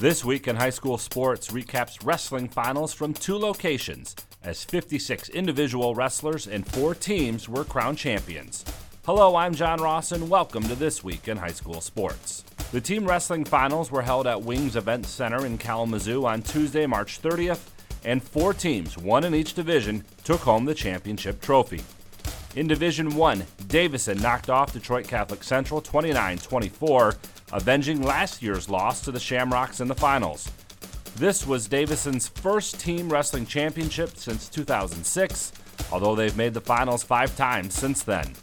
This Week in High School Sports recaps wrestling finals from two locations, as 56 individual wrestlers and 4 teams were crowned champions. Hello, I'm John Ross, and welcome to This Week in High School Sports. The team wrestling finals were held at Wings Event Center in Kalamazoo on Tuesday, March 30th, and 4 teams, one in each division, took home the championship trophy. In Division 1, Davison knocked off Detroit Catholic Central 29-24, avenging last year's loss to the Shamrocks in the finals. This was Davison's first team wrestling championship since 2006, although they've made the finals 5 times since then.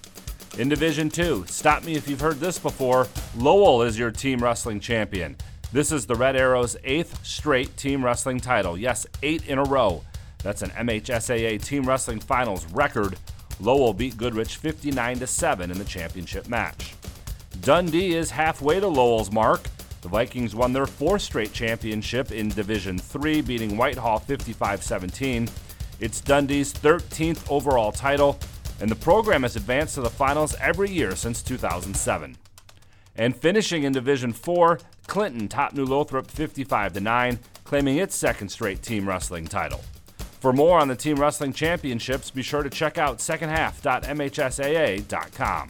In Division 2, stop me if you've heard this before, Lowell is your team wrestling champion. This is the Red Arrows' 8th straight team wrestling title. Yes, 8 in a row. That's an MHSAA team wrestling finals record. Lowell beat Goodrich 59-7 in the championship match. Dundee is halfway to Lowell's mark. The Vikings won their 4th straight championship in Division 3, beating Whitehall 55-17. It's Dundee's 13th overall title, and the program has advanced to the finals every year since 2007. And finishing in Division 4, Clinton topped New Lothrop 55-9, claiming its 2nd straight team wrestling title. For more on the team wrestling championships, be sure to check out secondhalf.mhsaa.com.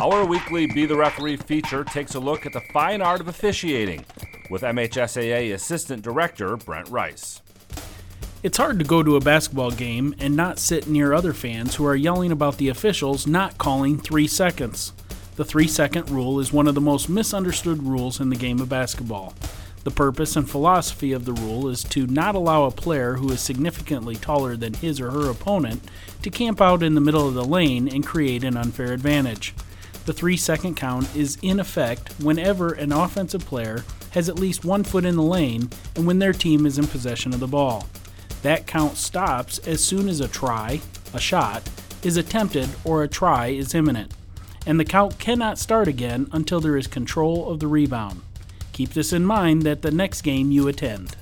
Our weekly Be the Referee feature takes a look at the fine art of officiating with MHSAA Assistant Director Brent Rice. It's hard to go to a basketball game and not sit near other fans who are yelling about the officials not calling 3 seconds. The 3-second rule is one of the most misunderstood rules in the game of basketball. The purpose and philosophy of the rule is to not allow a player who is significantly taller than his or her opponent to camp out in the middle of the lane and create an unfair advantage. The 3-second count is in effect whenever an offensive player has at least 1 foot in the lane and when their team is in possession of the ball. That count stops as soon as a try, a shot, is attempted or a try is imminent, and the count cannot start again until there is control of the rebound. Keep this in mind that the next game you attend.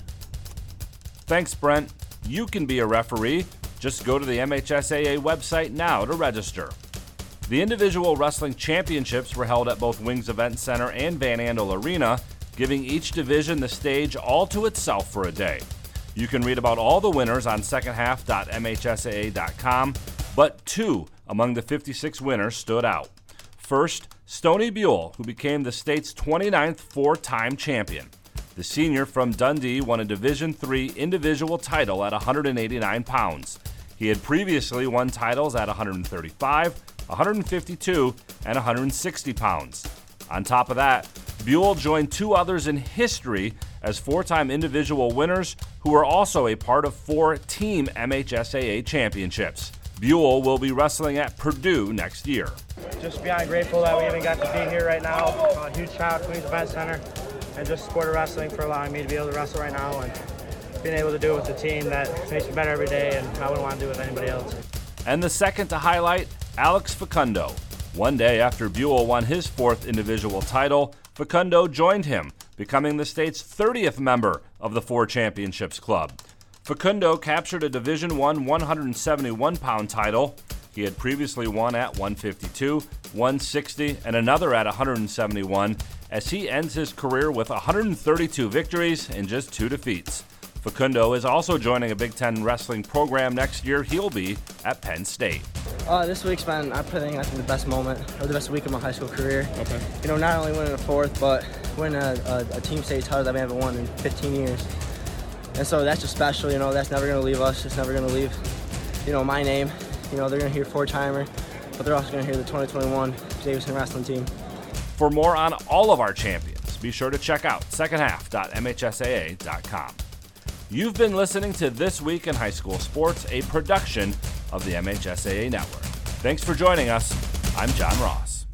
Thanks, Brent. You can be a referee. Just go to the MHSAA website now to register. The individual wrestling championships were held at both Wings Event Center and Van Andel Arena, giving each division the stage all to itself for a day. You can read about all the winners on secondhalf.mhsaa.com, but 2 among the 56 winners stood out. First, Stoney Buell, who became the state's 29th 4-time champion. The senior from Dundee won a Division III individual title at 189 pounds. He had previously won titles at 135, 152, and 160 pounds. On top of that, Buell joined 2 others in history as 4-time individual winners who were also a part of 4 team MHSAA championships. Buell will be wrestling at Purdue next year. Just beyond grateful that we even got to be here right now. Huge shout out to Queens Event Center and just Sport of Wrestling for allowing me to be able to wrestle right now and being able to do it with a team that makes me better every day, and I wouldn't want to do it with anybody else. And the second to highlight, Alex Facundo. One day after Buell won his 4th individual title, Facundo joined him, becoming the state's 30th member of the 4 Championships Club. Facundo captured a Division I 171-pound title. He had previously won at 152, 160, and another at 171, as he ends his career with 132 victories and just 2 defeats. Facundo is also joining a Big Ten wrestling program next year. He'll be at Penn State. This week's been, I think, the best moment or the best week of my high school career. Okay. You know, not only winning a 4th, but winning a team state title that we haven't won in 15 years. And so that's just special. You know, that's never going to leave us. It's never going to leave, you know, my name. You know, they're going to hear 4-timer, but they're also going to hear the 2021 Davison wrestling team. For more on all of our champions, be sure to check out secondhalf.mhsaa.com. You've been listening to This Week in High School Sports, a production of the MHSAA Network. Thanks for joining us. I'm John Ross.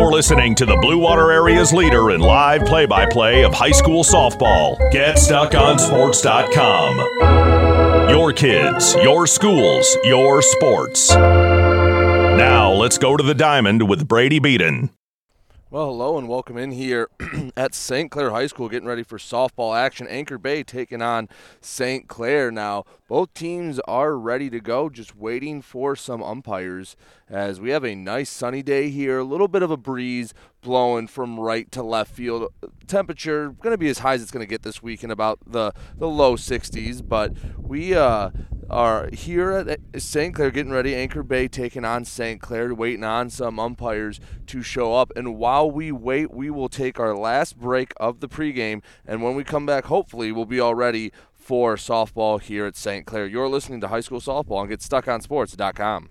You're listening to the Blue Water Area's leader in live play-by-play of high school softball. GetStuckOnSports.com. Your kids, your schools, your sports. Now, let's go to the diamond with Brady Beeden. Well, hello and welcome in here at St. Clair High School, getting ready for softball action. Anchor Bay taking on St. Clair now. Both teams are ready to go, just waiting for some umpires as we have a nice sunny day here. A little bit of a breeze blowing from right to left field. Temperature going to be as high as it's going to get this week in about the low 60s, but we are here at St. Clair getting ready. Anchor Bay taking on St. Clair, waiting on some umpires to show up. And while we wait, we will take our last break of the pregame. And when we come back, hopefully, we'll be all ready for softball here at St. Clair. You're listening to High School Softball on GetStuckOnSports.com.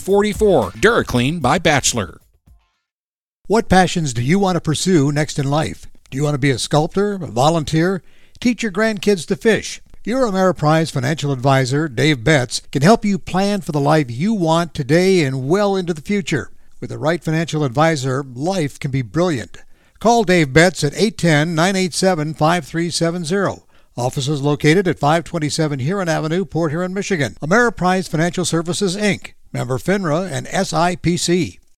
DuraClean by Bachelor. What passions do you want to pursue next in life? Do you want to be a sculptor, a volunteer, teach your grandkids to fish? Your Ameriprise financial advisor, Dave Betts, can help you plan for the life you want today and well into the future. With the right financial advisor, life can be brilliant. Call Dave Betts at 810-987-5370. Office is located at 527 Huron Avenue, Port Huron, Michigan. Ameriprise Financial Services, Inc., member FINRA and SIPC.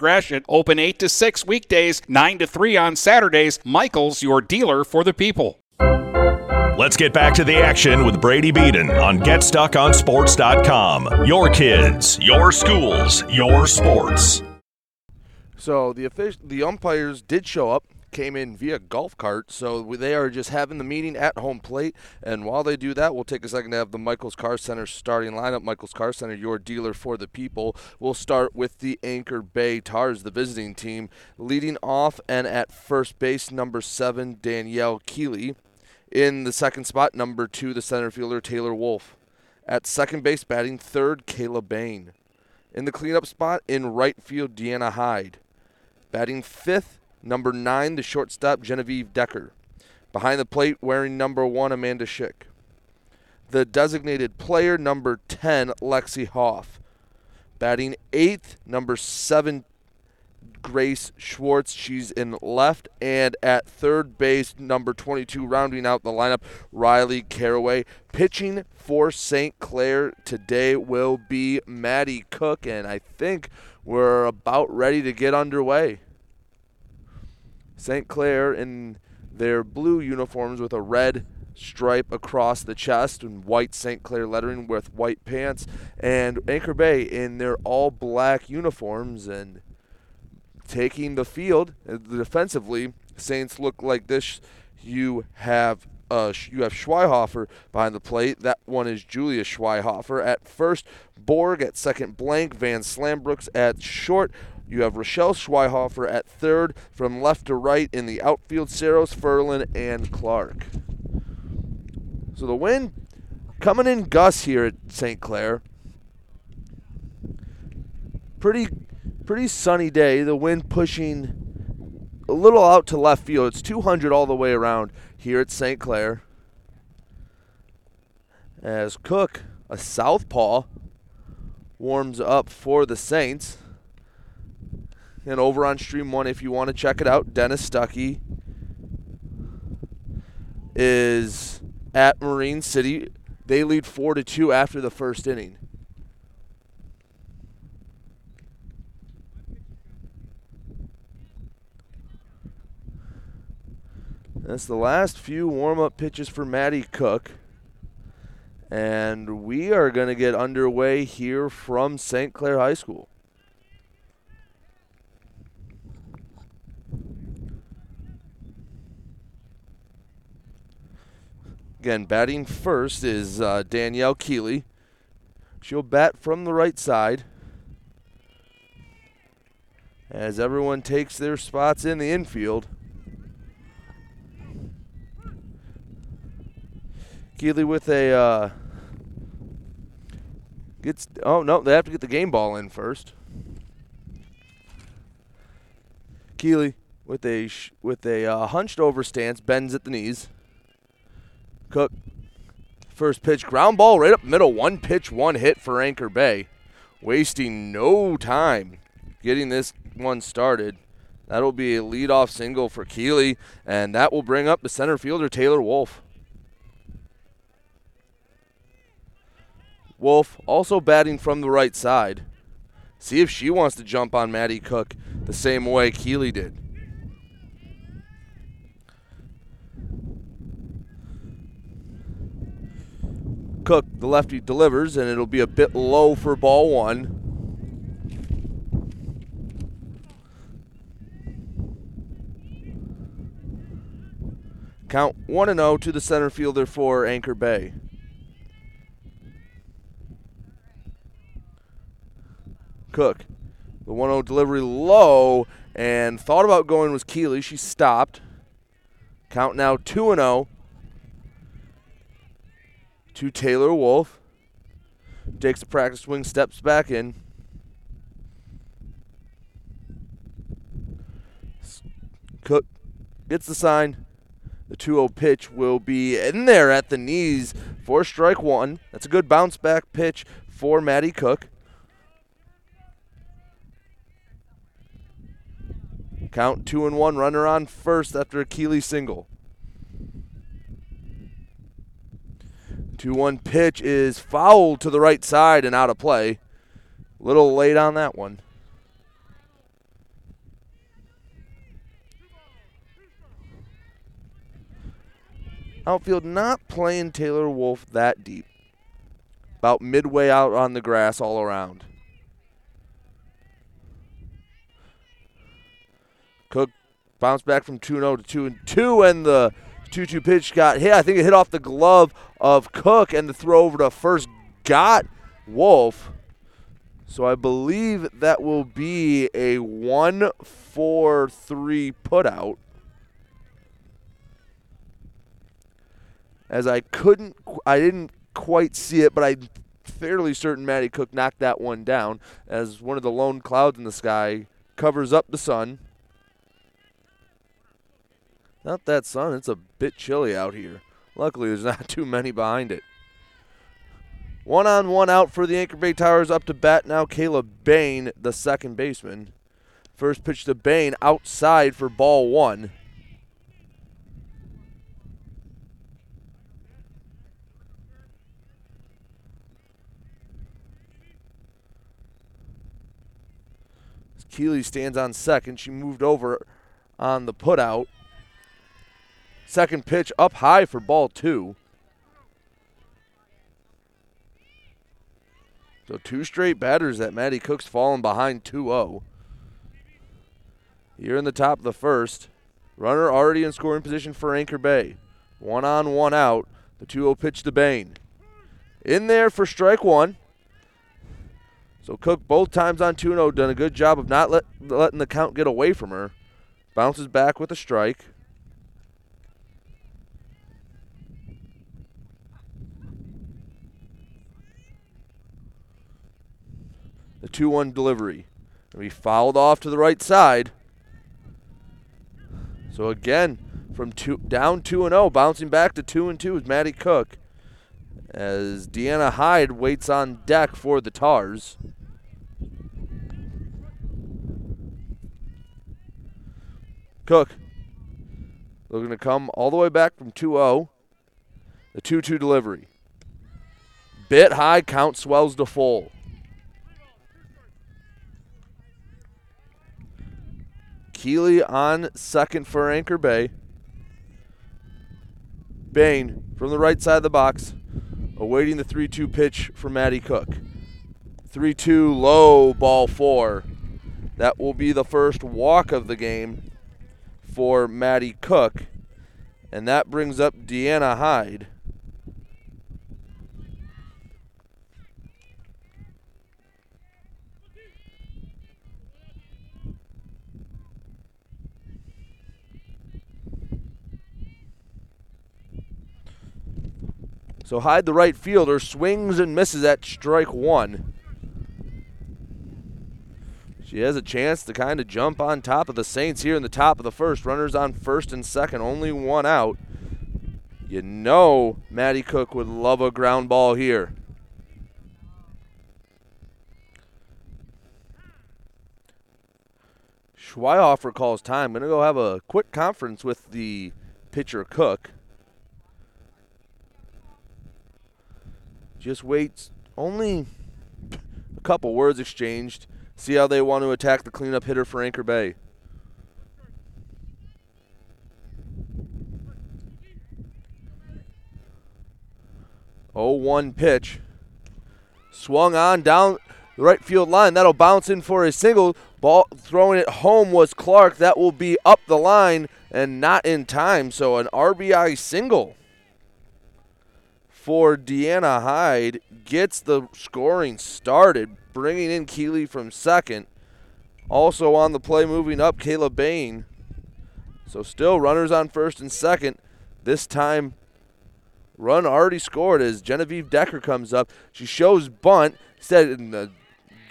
Gratiot, open 8 to 6 weekdays, 9 to 3 on Saturdays. Michael's, your dealer for the people. Let's get back to the action with Brady Beeden on GetStuckOnSports.com. Your kids, your schools, your sports. So the umpires did show up, came in via golf cart, so they are just having the meeting at home plate, and while they do that, we'll take a second to have the Michael's Car Center starting lineup. Michael's Car Center, your dealer for the people. We'll start with the Anchor Bay Tars, the visiting team, leading off and at first base, number 7, Danielle Keeley. In the second spot, number 2, the center fielder, Taylor Wolf. At second base, batting third, Kayla Bain. In the cleanup spot, in right field, Deanna Hyde. Batting fifth, number 9, the shortstop, Genevieve Decker. Behind the plate, wearing number 1, Amanda Schick. the designated player, number 10, Lexi Hoff. Batting eighth, number 7, Grace Schwartz. She's in left. And at third base, number 22, rounding out the lineup, Riley Caraway. Pitching for St. Clair today will be Maddie Cook, and I think we're about ready to get underway. St. Clair in their blue uniforms with a red stripe across the chest and white St. Clair lettering with white pants, and Anchor Bay in their all-black uniforms and taking the field defensively. Saints look like this. You have Schweihofer behind the plate. That one is Julia Schweihofer at first. Borg at second. Blank. Van Slambrook at short. You have Rochelle Schweihofer at third. From left to right in the outfield, Saros, Ferlin, and Clark. So the wind coming in gusts here at St. Clair. Pretty sunny day. The wind pushing a little out to left field. It's 200 all the way around here at St. Clair. As Cook, a southpaw, warms up for the Saints. And over on Stream 1, if you want to check it out, Dennis Stuckey is at Marine City. They lead 4-2 after the first inning. That's the last few warm-up pitches for Maddie Cook. And we are going to get underway here from St. Clair High School. Again, batting first is Danielle Keeley. She'll bat from the right side as everyone takes their spots in the infield. Keeley with a they have to get the game ball in first. Keeley with a hunched over stance, bends at the knees. Cook, first pitch, ground ball right up middle, one pitch, one hit for Anchor Bay. Wasting no time getting this one started. That'll be a leadoff single for Keeley, and that will bring up the center fielder, Taylor Wolf. Wolf also batting from the right side. See if she wants to jump on Maddie Cook the same way Keeley did. Cook, the lefty, delivers, and it'll be a bit low for ball one. Count 1-0 to the center fielder for Anchor Bay. Cook, the 1-0 delivery low, and thought about going was Keeley. She stopped. Count now 2-0. To Taylor Wolf. Takes a practice swing, steps back in. Cook gets the sign. The 2-0 pitch will be in there at the knees for strike one. That's a good bounce back pitch for Maddie Cook. Count 2-1, runner on first after a Keeley single. 2-1 pitch is foul to the right side and out of play. A little late on that one. Outfield not playing Taylor Wolf that deep. About midway out on the grass all around. Cook bounced back from 2-0 to 2-2, and the 2-2 pitch got hit. I think it hit off the glove of Cook, and the throw over to first got Wolf. So I believe that will be a 1-4-3 putout. As I didn't quite see it, but I'm fairly certain Maddie Cook knocked that one down as one of the lone clouds in the sky covers up the sun. Not that sun, it's a bit chilly out here. Luckily, there's not too many behind it. One-on-one out for the Anchor Bay Towers. Up to bat now, Kayla Bain, the second baseman. First pitch to Bain, outside for ball one. As Keeley stands on second. She moved over on the putout. Second pitch up high for ball two. So two straight batters that Maddie Cook's fallen behind 2-0. Here in the top of the first. Runner already in scoring position for Anchor Bay. One on, one out. The 2-0 pitch to Bain. In there for strike one. So Cook both times on 2-0. Done a good job of not letting the count get away from her. Bounces back with a strike. The 2-1 delivery. And we fouled off to the right side. So again, from down 2-0, bouncing back to 2-2 is Maddie Cook. As Deanna Hyde waits on deck for the Tars. Cook looking to come all the way back from 2-0. The 2-2 delivery. Bit high, count swells to full. Keeley on second for Anchor Bay. Bain from the right side of the box, awaiting the 3-2 pitch for Maddie Cook. 3-2 low, ball four. That will be the first walk of the game for Maddie Cook. And that brings up Deanna Hyde. So Hyde, the right fielder, swings and misses at strike one. She has a chance to kind of jump on top of the Saints here in the top of the first. Runners on first and second, only one out. You know Maddie Cook would love a ground ball here. Schweihofer calls time. Going to go have a quick conference with the pitcher, Cook. Just waits, only a couple words exchanged. See how they want to attack the cleanup hitter for Anchor Bay. Oh, 1 pitch. Swung on down the right field line. That'll bounce in for a single. Ball throwing it home was Clark. That will be up the line and not in time. So an RBI single for Deanna Hyde gets the scoring started, bringing in Keeley from second. Also on the play moving up, Kayla Bain. So still runners on first and second. This time run already scored as Genevieve Decker comes up. She shows bunt, instead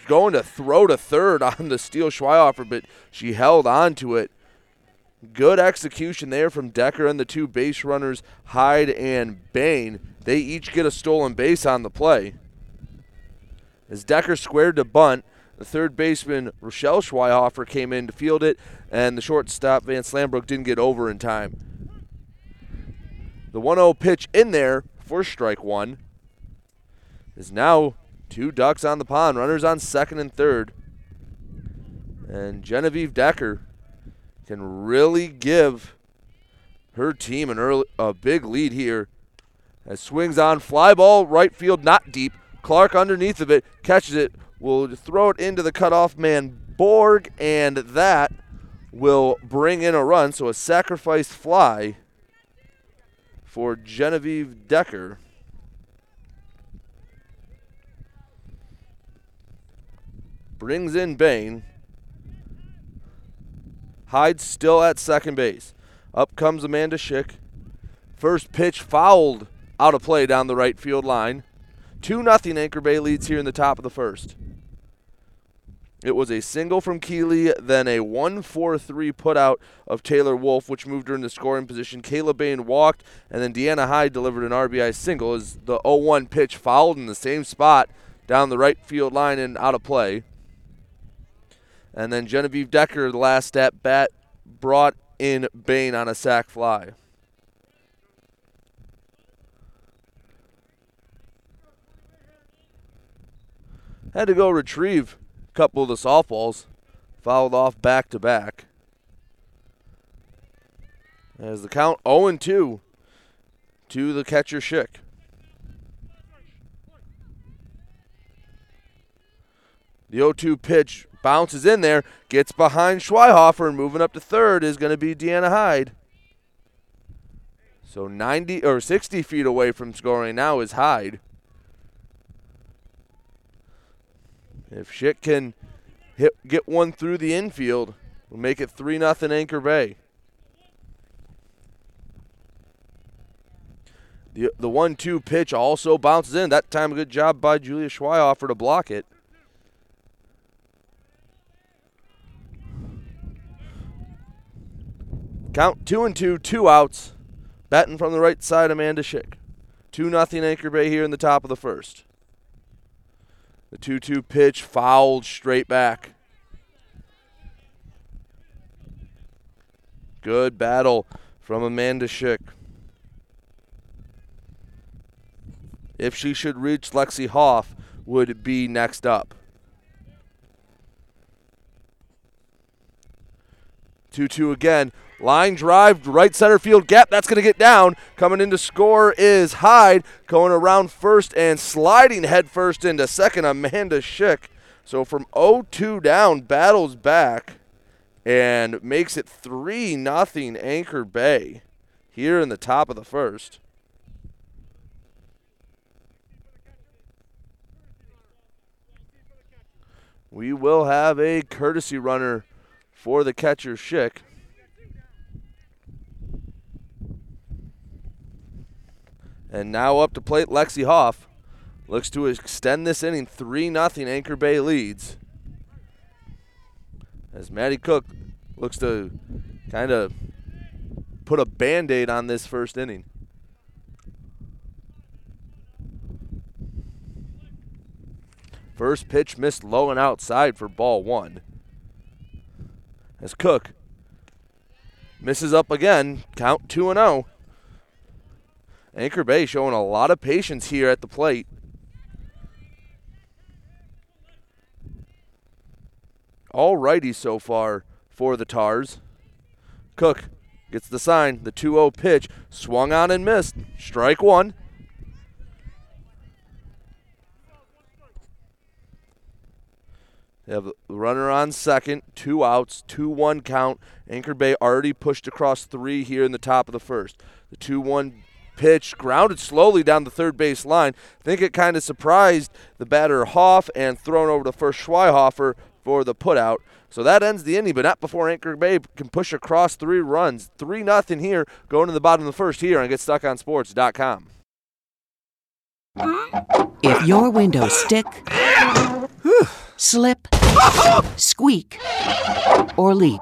going to throw to third on the steal Schweihofer, but she held on to it. Good execution there from Decker and the two base runners, Hyde and Bain. They each get a stolen base on the play. As Decker squared to bunt, the third baseman, Rochelle Schweihofer, came in to field it, and the shortstop, Van Slambrook, didn't get over in time. The 1-0 pitch in there for strike one. Is now two ducks on the pond, runners on second and third. And Genevieve Decker can really give her team a big lead here. As swings on, fly ball, right field, not deep. Clark underneath of it, catches it, will throw it into the cutoff man, Borg, and that will bring in a run. So a sacrificed fly for Genevieve Decker. Brings in Bain. Hyde still at second base. Up comes Amanda Schick. First pitch fouled out of play down the right field line. 2-0 Anchor Bay leads here in the top of the first. It was a single from Keeley, then a 1-4-3 putout of Taylor Wolf, which moved her into scoring position. Kayla Bain walked, and then Deanna Hyde delivered an RBI single as the 0-1 pitch fouled in the same spot down the right field line and out of play. And then Genevieve Decker, the last at bat, brought in Bain on a sac fly. Had to go retrieve a couple of the softballs, fouled off back-to-back. As the count 0-2 to the catcher, Schick. The 0-2 pitch bounces in there, gets behind Schweihofer, and moving up to third is going to be Deanna Hyde. So 90 or 60 feet away from scoring now is Hyde. If Schick can get one through the infield, we'll make it 3-0 Anchor Bay. The 1-2 pitch also bounces in. That time, a good job by Julia Schweihofer to block it. Count 2-2, two outs. Batting from the right side, Amanda Schick. 2-0 Anchor Bay here in the top of the first. The 2-2 pitch fouled straight back. Good battle from Amanda Schick. If she should reach, Lexi Hoff would be next up. 2-2 again. Line drive, right center field gap. That's going to get down. Coming in to score is Hyde. Going around first and sliding headfirst into second, Amanda Schick. So from 0-2 down, battles back and makes it 3-0 Anchor Bay here in the top of the first. We will have a courtesy runner for the catcher, Schick. And now up to plate, Lexi Hoff looks to extend this inning. 3-0 Anchor Bay leads. As Maddie Cook looks to kind of put a Band-Aid on this first inning. First pitch missed low and outside for ball one. As Cook misses up again, count 2-0. Anchor Bay showing a lot of patience here at the plate. All righty so far for the Tars. Cook gets the sign, the 2-0 pitch, swung on and missed, strike one. They have the runner on second, two outs, 2-1 count. Anchor Bay already pushed across three here in the top of the first. The 2-1 pitch grounded slowly down the third base line. I think it kind of surprised the batter Hoff and thrown over to first Schweihofer for the putout. So that ends the inning, but not before Anchor Bay can push across three runs. 3-0 here, going to the bottom of the first here on GetStuckOnSports.com. If your windows stick, slip, squeak, or leak,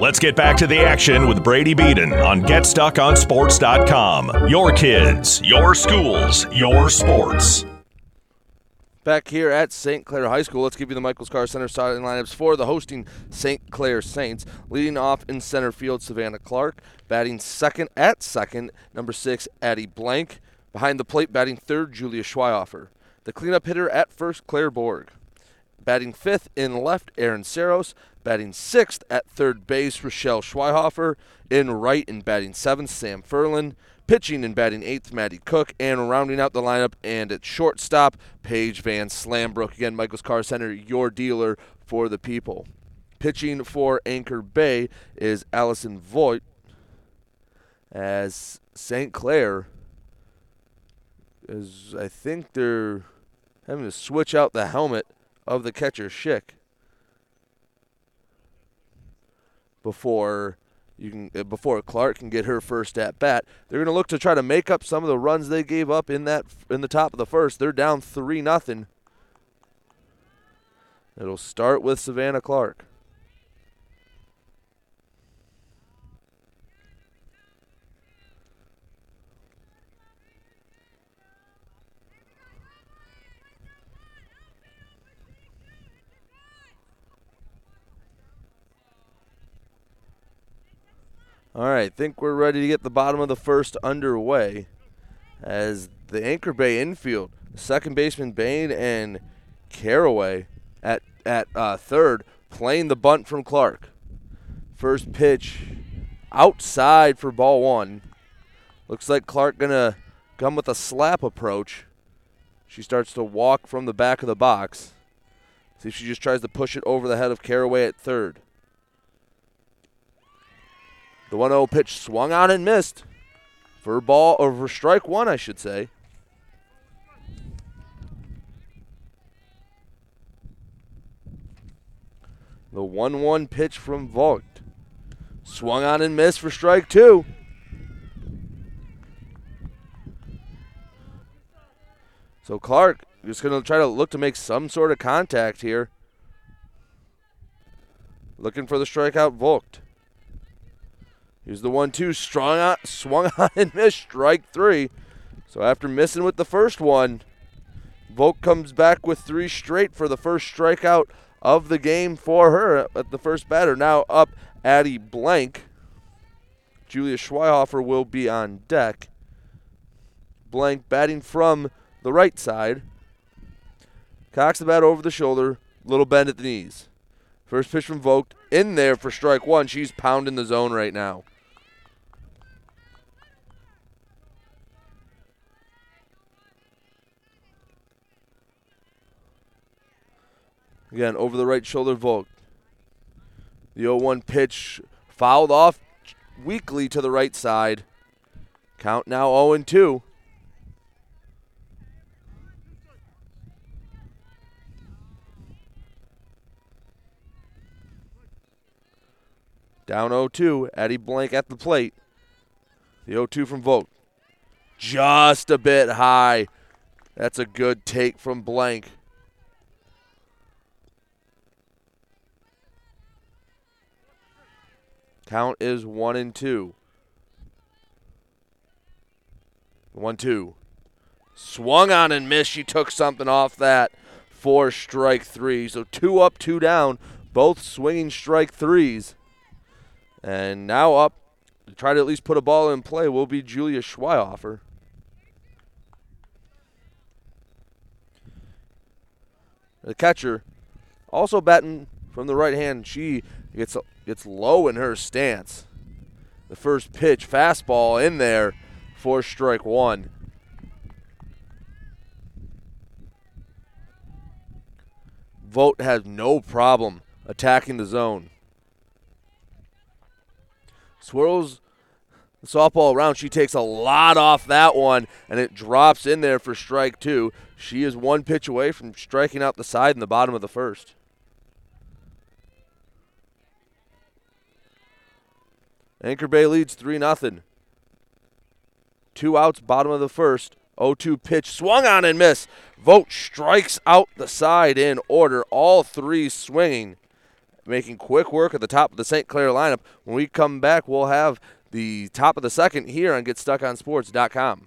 Let's get back to the action with Brady Beeden on GetStuckOnSports.com. Your kids, your schools, your sports. back here at St. Clair High School. Let's give you the Michaels Car Center starting lineups for the hosting St. Clair Saints. Leading off in center field, Savannah Clark. Batting second at second, number 6, Addie Blank. Behind the plate, batting third, Julia Schweihofer. The cleanup hitter at first, Claire Borg. Batting fifth in left, Aaron Saros. Batting sixth at third base, Rochelle Schweihofer. In right and batting seventh, Sam Ferlin. Pitching and batting eighth, Maddie Cook, and rounding out the lineup and at shortstop, Paige Van Slambrook. Again, Michaels Car Center, your dealer for the people. Pitching for Anchor Bay is Allison Vogt, as St. Clair is, I think they're having to switch out the helmet of the catcher, Schick, before Clark can get her first at bat. They're going to look to try to make up some of the runs they gave up in the top of the first. They're down 3-0. It'll start with Savannah Clark. All right, think we're ready to get the bottom of the first underway as the Anchor Bay infield, second baseman Bain and Caraway at third, playing the bunt from Clark. First pitch outside for ball one. Looks like Clark going to come with a slap approach. She starts to walk from the back of the box. See if she just tries to push it over the head of Caraway at third. The 1-0 pitch swung out and missed for strike one, I should say. The 1-1 pitch from Vogt swung out and missed for strike two. So Clark is going to try to look to make some sort of contact here. Looking for the strikeout, Vogt. Here's the 1-2, swung on and missed, strike three. So after missing with the first one, Vogt comes back with three straight for the first strikeout of the game for her at the first batter. Now up Addie Blank. Julia Schweihofer will be on deck. Blank batting from the right side. Cocks the bat over the shoulder, little bend at the knees. First pitch from Vogt, in there for strike one. She's pounding the zone right now. Again, over the right shoulder, Vogt. The 0-1 pitch fouled off weakly to the right side. Count now 0-2. Down 0-2, Addie Blank at the plate. The 0-2 from Vogt. Just a bit high. That's a good take from Blank. Count is 1-2. 1-2. Swung on and missed. She took something off that for strike three. So 2 up, 2 down, both swinging strike threes. And now up to try to at least put a ball in play will be Julia Schweihofer. The catcher also batting from the right hand. She gets low in her stance. The first pitch, fastball in there for strike one. Vogt has no problem attacking the zone. Swirls the softball around. She takes a lot off that one, and it drops in there for strike two. She is one pitch away from striking out the side in the bottom of the first. Anchor Bay leads 3-0. 2 outs, bottom of the first. 0-2 pitch swung on and missed. Vogt strikes out the side in order, all three swinging, making quick work at the top of the St. Clair lineup. When we come back, we'll have the top of the second here on GetStuckOnSports.com.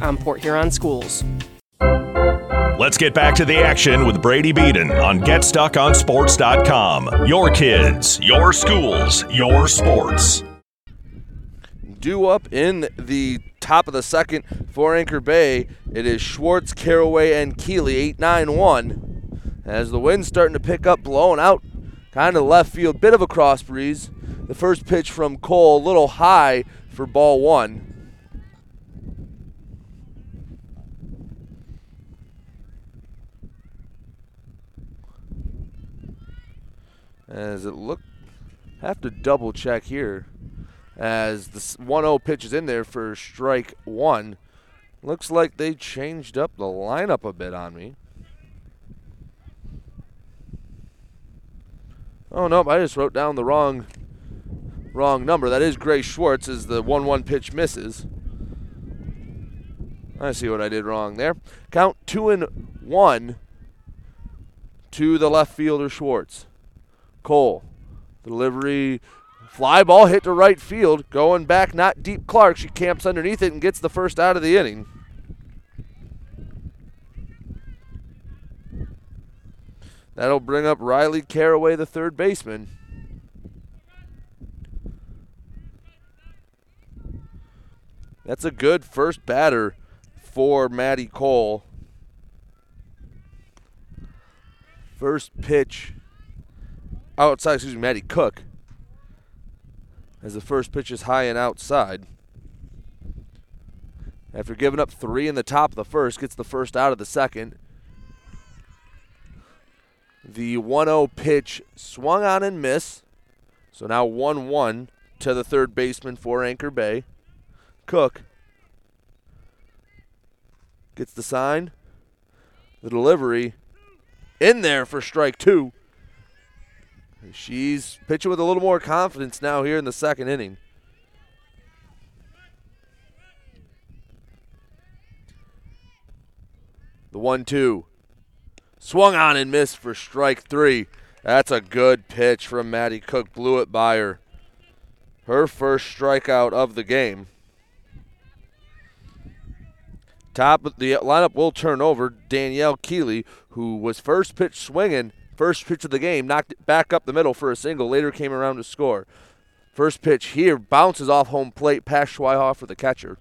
on Port Huron Schools. Let's get back to the action with Brady Beeden on GetStuckOnSports.com. Your kids, your schools, your sports. Due up in the top of the second for Anchor Bay, it is Schwartz, Caraway, and Keeley, 8-9-1. As the wind's starting to pick up, blowing out, kind of left field, bit of a cross breeze. The first pitch from Cole, a little high for ball one. As it look, have to double check here as the 1-0 pitch is in there for strike one. Looks like they changed up the lineup a bit on me. Oh, nope, I just wrote down the wrong number. That is Gray Schwartz as the 1-1 pitch misses. I see what I did wrong there. Count 2-1 to the left fielder Schwartz. Cole, delivery, fly ball hit to right field, going back, not deep. Clark, she camps underneath it and gets the first out of the inning. That'll bring up Riley Caraway, the third baseman. That's a good first batter for Maddie Cole. First pitch. Outside, Maddie Cook. As the first pitch is high and outside. After giving up three in the top of the first, gets the first out of the second. The 1-0 pitch swung on and missed. So now 1-1 to the third baseman for Anchor Bay. Cook gets the sign. The delivery in there for strike two. She's pitching with a little more confidence now here in the second inning. The 1-2. Swung on and missed for strike three. That's a good pitch from Maddie Cook. Blew it by her. Her first strikeout of the game. Top of the lineup will turn over. Danielle Keeley, who was first pitch swinging. First pitch of the game, knocked it back up the middle for a single, later came around to score. First pitch here, bounces off home plate, past Schweihofer for the catcher.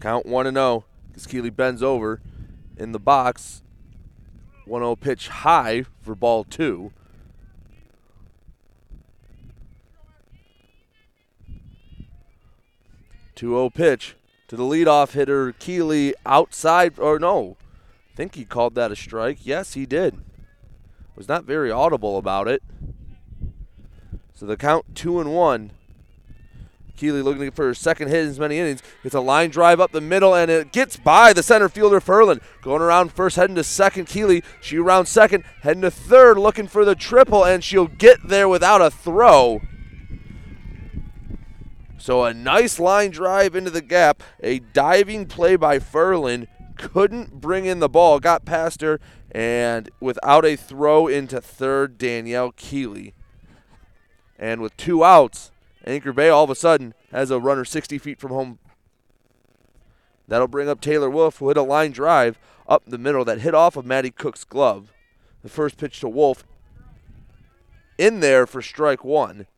Count 1-0, because Keeley bends over in the box. 1-0 pitch high for ball two. Two-oh pitch to the leadoff hitter Keeley outside, or no, I think he called that a strike. Yes, he did. Was not very audible about it. So the count 2-1. Keeley looking for her second hit in as many innings. It's a line drive up the middle, and it gets by the center fielder Ferlin. Going around first, heading to second. Keeley, she around second, heading to third, looking for the triple, and she'll get there without a throw. So a nice line drive into the gap. A diving play by Ferlin. Couldn't bring in the ball. Got past her. And without a throw into third, Danielle Keeley. And with two outs, Anchor Bay all of a sudden has a runner 60 feet from home. That'll bring up Taylor Wolf, who hit a line drive up the middle that hit off of Maddie Cook's glove. The first pitch to Wolf in there for strike one.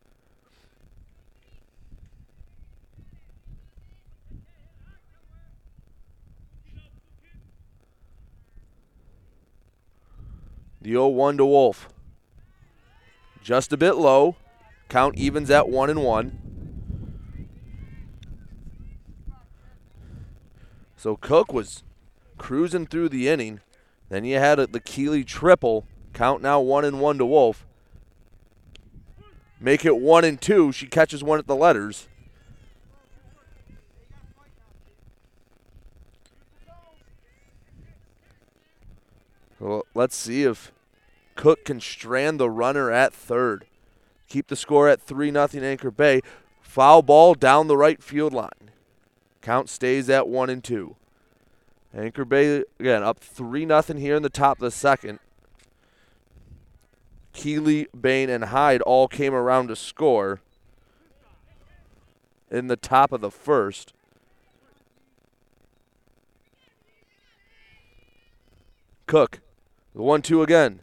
The 0-1 to Wolf. Just a bit low. Count evens at 1-1. So Cook was cruising through the inning. Then you had the Keeley triple. Count now 1-1 to Wolf. Make it 1-2. She catches one at the letters. Well, let's see if Cook can strand the runner at third. Keep the score at 3-0 Anchor Bay. Foul ball down the right field line. Count stays at 1-2. Anchor Bay, again, up 3-0 here in the top of the second. Keeley, Bain, and Hyde all came around to score in the top of the first. Cook. The 1-2 again.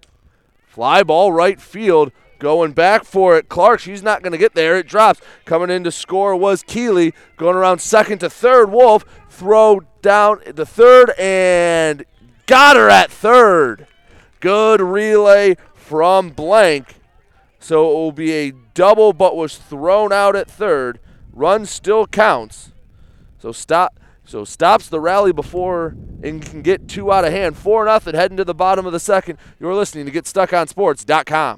Fly ball right field. Going back for it. Clark, she's not going to get there. It drops. Coming in to score was Keeley. Going around second to third. Wolf throw down the third and got her at third. Good relay from Blank. So it will be a double but was thrown out at third. Run still counts. So stops the rally before and can get two out of hand. 4-0 heading to the bottom of the second. You're listening to GetStuckOnSports.com.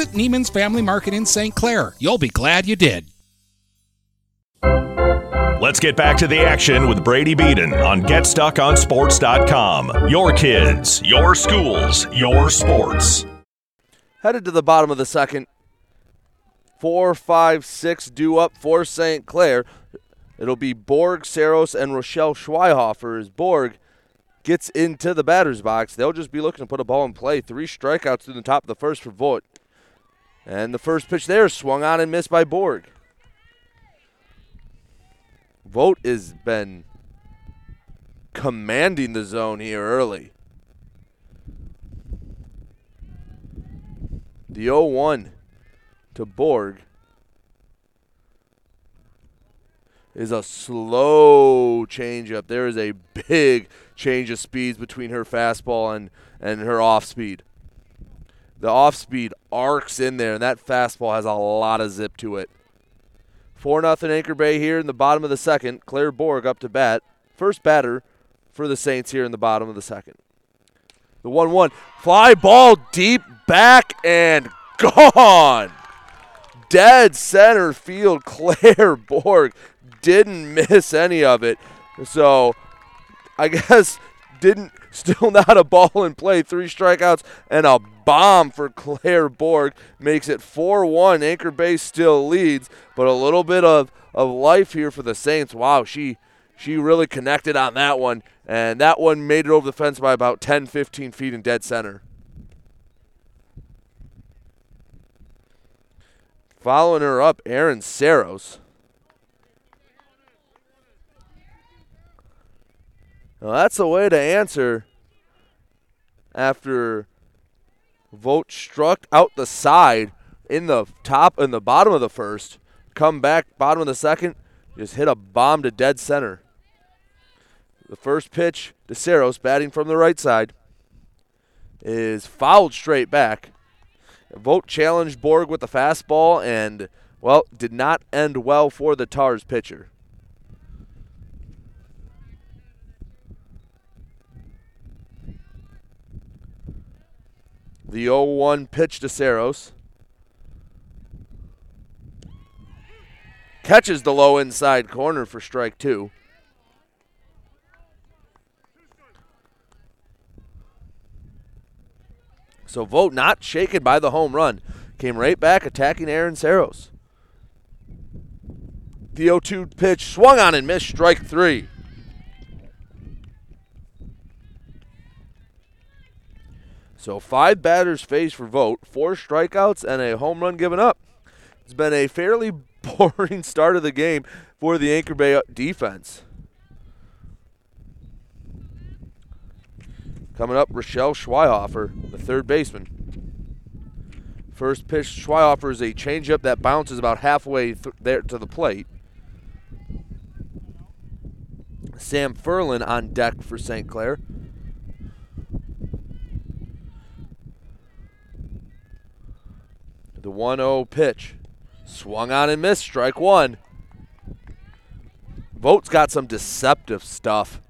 Neiman's Family Market in St. Clair. You'll be glad you did. Let's get back to the action with Brady Beeden on GetStuckOnSports.com. Your kids, your schools, your sports. Headed to the bottom of the second. 4-5-6 due up for St. Clair. It'll be Borg, Saros, and Rochelle Schweihofer as Borg gets into the batter's box. They'll just be looking to put a ball in play. 3 strikeouts through the top of the first for Vogt. And the first pitch there swung on and missed by Borg. Vogt has been commanding the zone here early. The 0-1 to Borg is a slow changeup. There is a big change of speeds between her fastball and her off-speed. The off-speed arcs in there, and that fastball has a lot of zip to it. 4-0 Anchor Bay here in the bottom of the second. Claire Borg up to bat. First batter for the Saints here in the bottom of the second. The 1-1. Fly ball deep back and gone. Dead center field. Claire Borg didn't miss any of it. So I guess still not a ball in play. 3 strikeouts and a bomb for Claire Borg makes it 4-1. Anchor Bay still leads, but a little bit of life here for the Saints. Wow, she really connected on that one, and that one made it over the fence by about 10, 15 feet in dead center. Following her up, Aaron Saros. Well, that's a way to answer after Vogt struck out the side in the top and the bottom of the first, come back, bottom of the second, just hit a bomb to dead center. The first pitch to Saros, batting from the right side, is fouled straight back. Vogt challenged Borg with a fastball and, well, did not end well for the Tars pitcher. The 0-1 pitch to Saros. Catches the low inside corner for strike two. So Vogt not shaken by the home run. Came right back attacking Aaron Saros. The 0-2 pitch swung on and missed, strike three. So five batters faced for Vogt, four strikeouts and a home run given up. It's been a fairly boring start of the game for the Anchor Bay defense. Coming up, Rochelle Schweihofer, the third baseman. First pitch, Schweihofer is a changeup that bounces about halfway there to the plate. Sam Ferlin on deck for St. Clair. The 1-0 pitch. Swung on and missed, strike one. Vogt's got some deceptive stuff.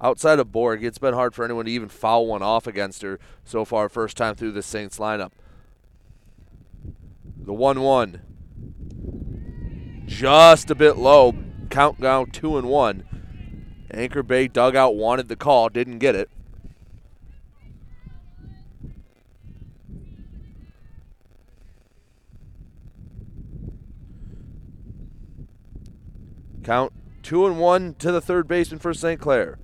Outside of Borg, it's been hard for anyone to even foul one off against her so far, first time through the Saints lineup. The 1-1. Just a bit low. Count down 2-1. Anchor Bay dugout wanted the call, didn't get it. Count 2-1 to the third baseman for St. Clair.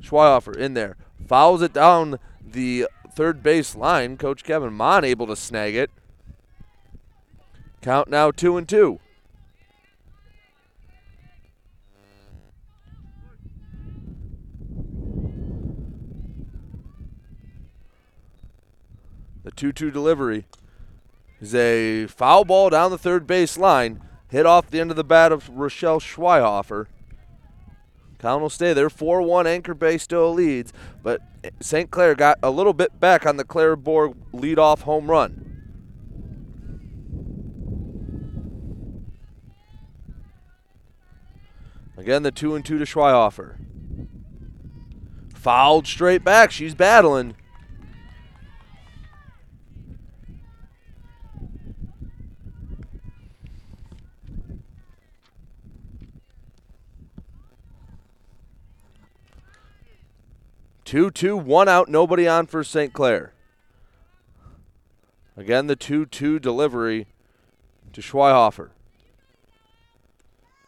Schweihofer in there. Fouls it down the third base line. Coach Kevin Mon able to snag it. Count now 2-2. The 2-2 delivery is a foul ball down the third base line. Hit off the end of the bat of Rochelle Schweihofer. Count will stay there. 4-1, Anchor Bay still leads, but St. Clair got a little bit back on the Claire Borg leadoff home run. Again, the 2-2 to Schweihofer. Fouled straight back. She's battling. Two-two, one out, nobody on for St. Clair. Again, the 2-2 delivery to Schweihofer.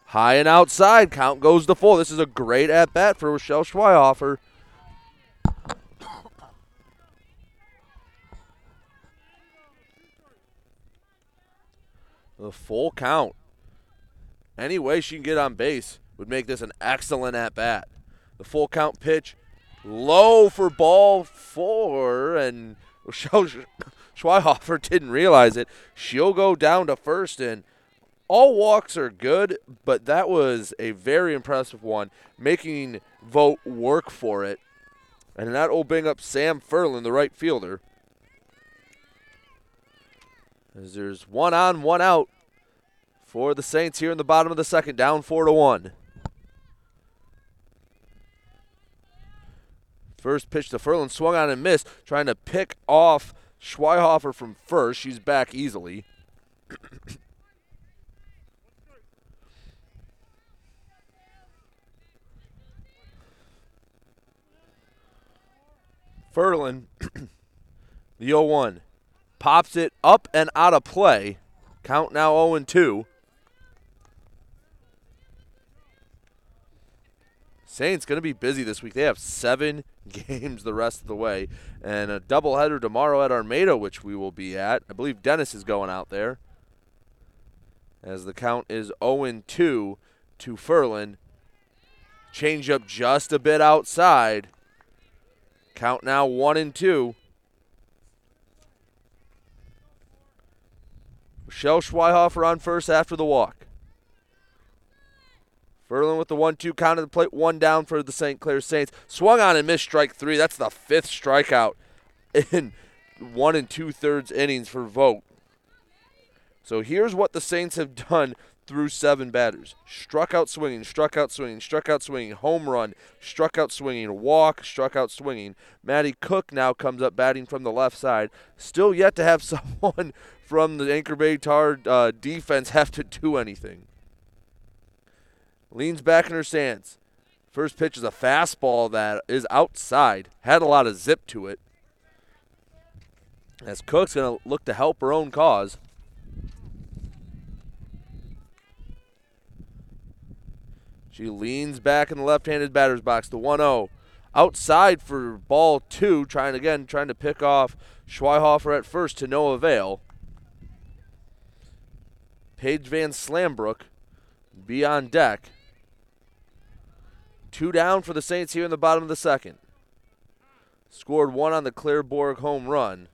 High and outside, count goes to full. This is a great at-bat for Rochelle Schweihofer. The full count. Any way she can get on base would make this an excellent at-bat. The full count pitch. Low for ball four, and Schweihofer didn't realize it. She'll go down to first, and all walks are good, but that was a very impressive one, making Vogt work for it. And that will bring up Sam Ferlin, the right fielder. As there's one on, one out for the Saints here in the bottom of the second, down 4-1. First pitch to Ferlin, swung on and missed, trying to pick off Schweihofer from first. She's back easily. Ferlin, the 0-1, pops it up and out of play. Count now 0-2. Saints going to be busy this week. They have 7 games the rest of the way. And a doubleheader tomorrow at Armada, which we will be at. I believe Dennis is going out there. As the count is 0-2 to Ferlin. Change up just a bit outside. Count now 1-2. Rochelle Schweihofer on first after the walk. Ferlin with the 1-2 count of the plate, one down for the St. Clair Saints. Swung on and missed strike three. That's the fifth strikeout in 1 2/3 innings for Vogt. So here's what the Saints have done through seven batters. Struck out swinging, struck out swinging, struck out swinging, home run, struck out swinging, walk, struck out swinging. Maddie Cook now comes up batting from the left side. Still yet to have someone from the Anchor Bay Tar defense have to do anything. Leans back in her stance. First pitch is a fastball that is outside. Had a lot of zip to it. As Cook's going to look to help her own cause. She leans back in the left-handed batter's box, the 1-0. Outside for ball two, trying to pick off Schweihofer at first to no avail. Paige Van Slambrook be on deck. Two down for the Saints here in the bottom of the second. Scored one on the Claire Borg home run.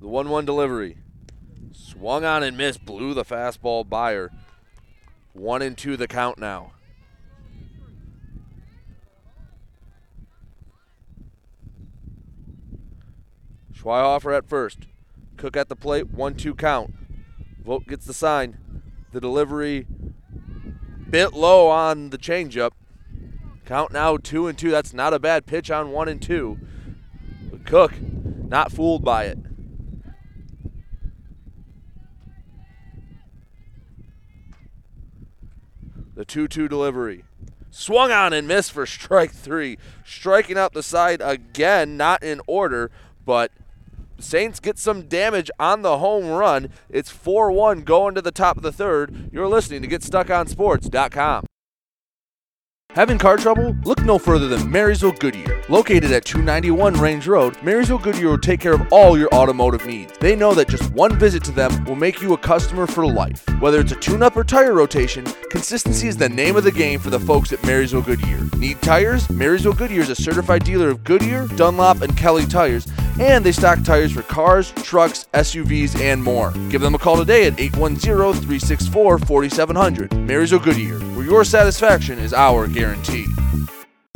The 1-1 delivery. Swung on and missed. Blew the fastball by her. 1-2 the count now. Schweihofer at first. Cook at the plate. 1-2 count. Vogt gets the sign. The delivery bit low on the changeup. Count now 2-2. That's not a bad pitch on 1-2. But Cook not fooled by it. The 2-2 delivery. Swung on and missed for strike three. Striking out the side again, not in order, but Saints get some damage on the home run. It's 4-1 going to the top of the third. You're listening to GetStuckOnSports.com. Having car trouble? Look no further than Marysville Goodyear. Located at 291 Range Road, Marysville Goodyear will take care of all your automotive needs. They know that just one visit to them will make you a customer for life. Whether it's a tune-up or tire rotation, consistency is the name of the game for the folks at Marysville Goodyear. Need tires? Marysville Goodyear is a certified dealer of Goodyear, Dunlop, and Kelly tires, and they stock tires for cars, trucks, SUVs, and more. Give them a call today at 810-364-4700. Marysville Goodyear, where your satisfaction is our game. Guarantee.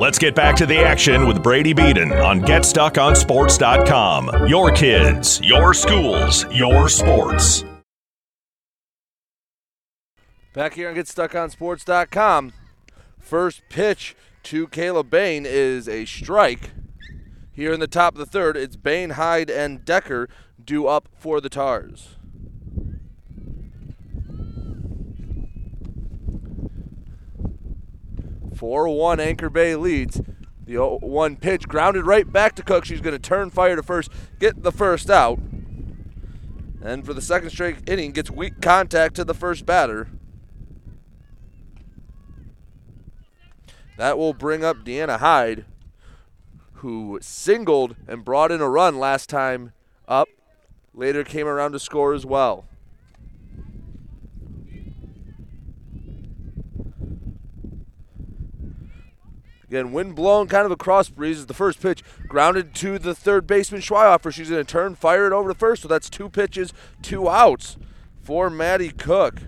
Let's get back to the action with Brady Beeden on GetStuckOnSports.com. Your kids, your schools, your sports. Back here on GetStuckOnSports.com. First pitch to Kayla Bain is a strike. Here in the top of the third, it's Bain, Hyde, and Decker due up for the Tars. For 1 Anchor Bay leads. The 0-1 pitch grounded right back to Cook. She's going to turn fire to first, get the first out. And for the second straight inning, gets weak contact to the first batter. That will bring up Deanna Hyde, who singled and brought in a run last time up. Later came around to score as well. Again, wind blown, kind of a cross breeze is the first pitch. Grounded to the third baseman, Schweihofer. She's going to turn, fire it over to first. So that's two pitches, two outs for Maddie Cook.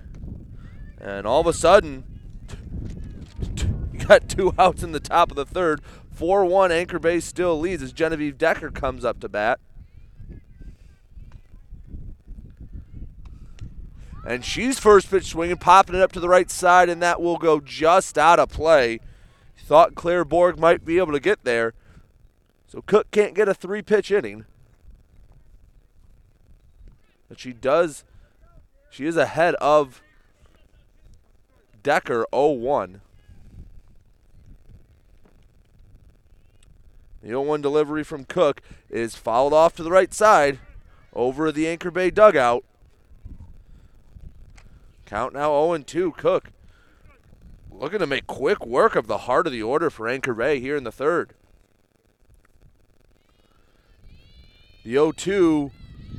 And all of a sudden, you got two outs in the top of the third. 4-1 Anchor Bay still leads as Genevieve Decker comes up to bat. And she's first pitch swinging, popping it up to the right side, and that will go just out of play. Thought Claire Borg might be able to get there. So Cook can't get a three-pitch inning. But she does She is ahead of Decker 0-1. The 0-1 delivery from Cook is fouled off to the right side over the Anchor Bay dugout. Count now 0-2. Cook looking to make quick work of the heart of the order for Anchor Bay here in the third. The 0-2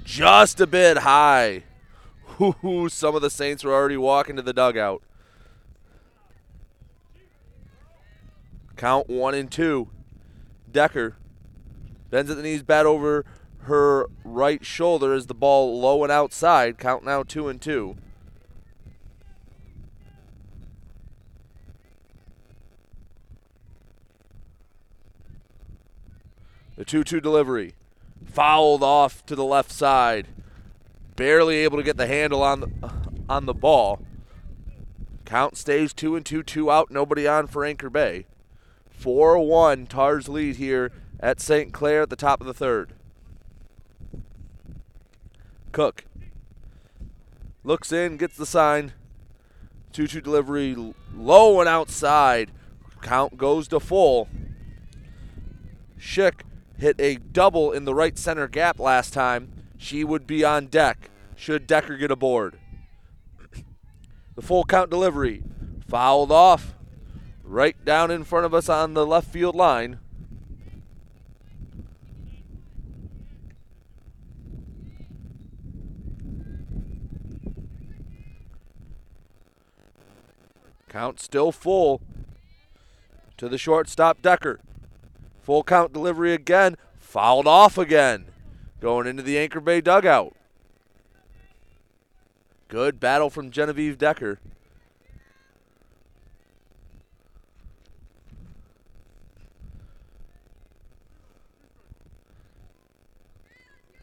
just a bit high. Some of the Saints were already walking to the dugout. Count 1-2. Decker bends at the knees, bat over her right shoulder as the ball low and outside. Count now 2-2. The 2-2 delivery fouled off to the left side. Barely able to get the handle on the ball. Count stays 2-2, 2 out, nobody on for Anchor Bay. 4-1 Tars lead here at St. Clair at the top of the third. Cook looks in, gets the sign. 2-2 delivery low and outside. Count goes to full. Schick hit a double in the right center gap last time. She would be on deck should Decker get aboard. The full count delivery fouled off right down in front of us on the left field line. Count still full to the shortstop Decker. Full count delivery again, fouled off again. Going into the Anchor Bay dugout. Good battle from Genevieve Decker.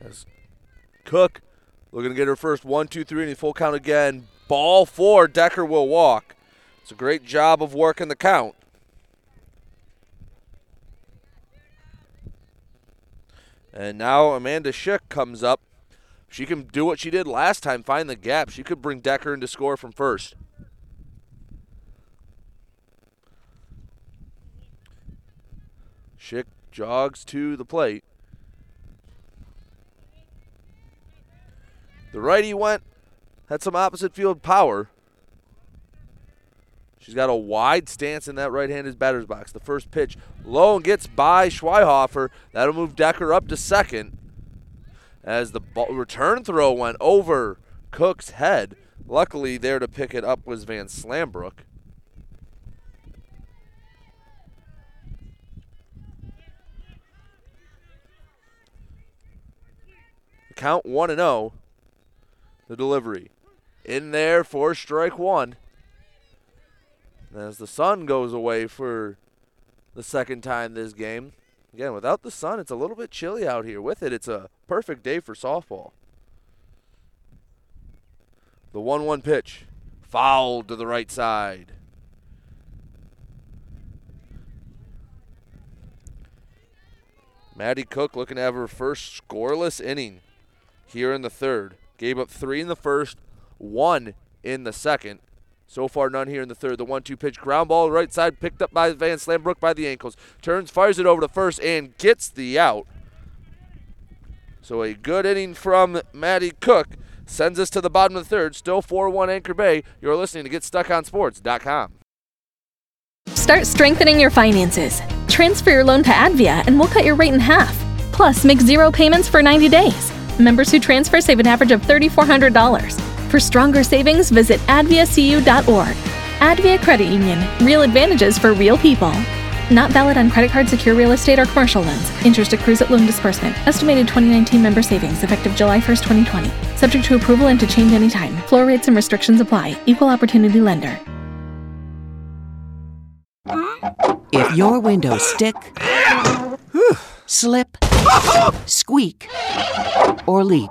As Cook looking to get her first 1, 2, 3, and the full count again. Ball 4, Decker will walk. It's a great job of working the count. And now Amanda Schick comes up. She can do what she did last time, find the gap. She could bring Decker in to score from first. Schick jogs to the plate. The righty went, had some opposite field power. She's got a wide stance in that right-handed batter's box. The first pitch low and gets by Schweihofer. That'll move Decker up to second as the ball return throw went over Cook's head. Luckily, there to pick it up was Van Slambrook. Count 1-0. The delivery in there for strike one. As the sun goes away for the second time this game. Again, without the sun, it's a little bit chilly out here. With it, it's a perfect day for softball. The 1-1 pitch. Fouled to the right side. Maddie Cook looking to have her first scoreless inning here in the third. Gave up 3 in the first, 1 in the second. So far, none here in the third. The 1-2 pitch, ground ball right side, picked up by Van Slambrook by the ankles. Turns, fires it over to first, and gets the out. So a good inning from Maddie Cook sends us to the bottom of the third. Still 4-1 Anchor Bay. You're listening to GetStuckOnSports.com. Start strengthening your finances. Transfer your loan to Advia, and we'll cut your rate in half. Plus, make 0 payments for 90 days. Members who transfer save an average of $3,400. For stronger savings, visit adviacu.org. Advia Credit Union, real advantages for real people. Not valid on credit card, secure real estate, or commercial loans. Interest accrues at loan disbursement. Estimated 2019 member savings effective July 1st, 2020. Subject to approval and to change any time. Floor rates and restrictions apply. Equal opportunity lender. If your windows stick, slip, squeak, or leak,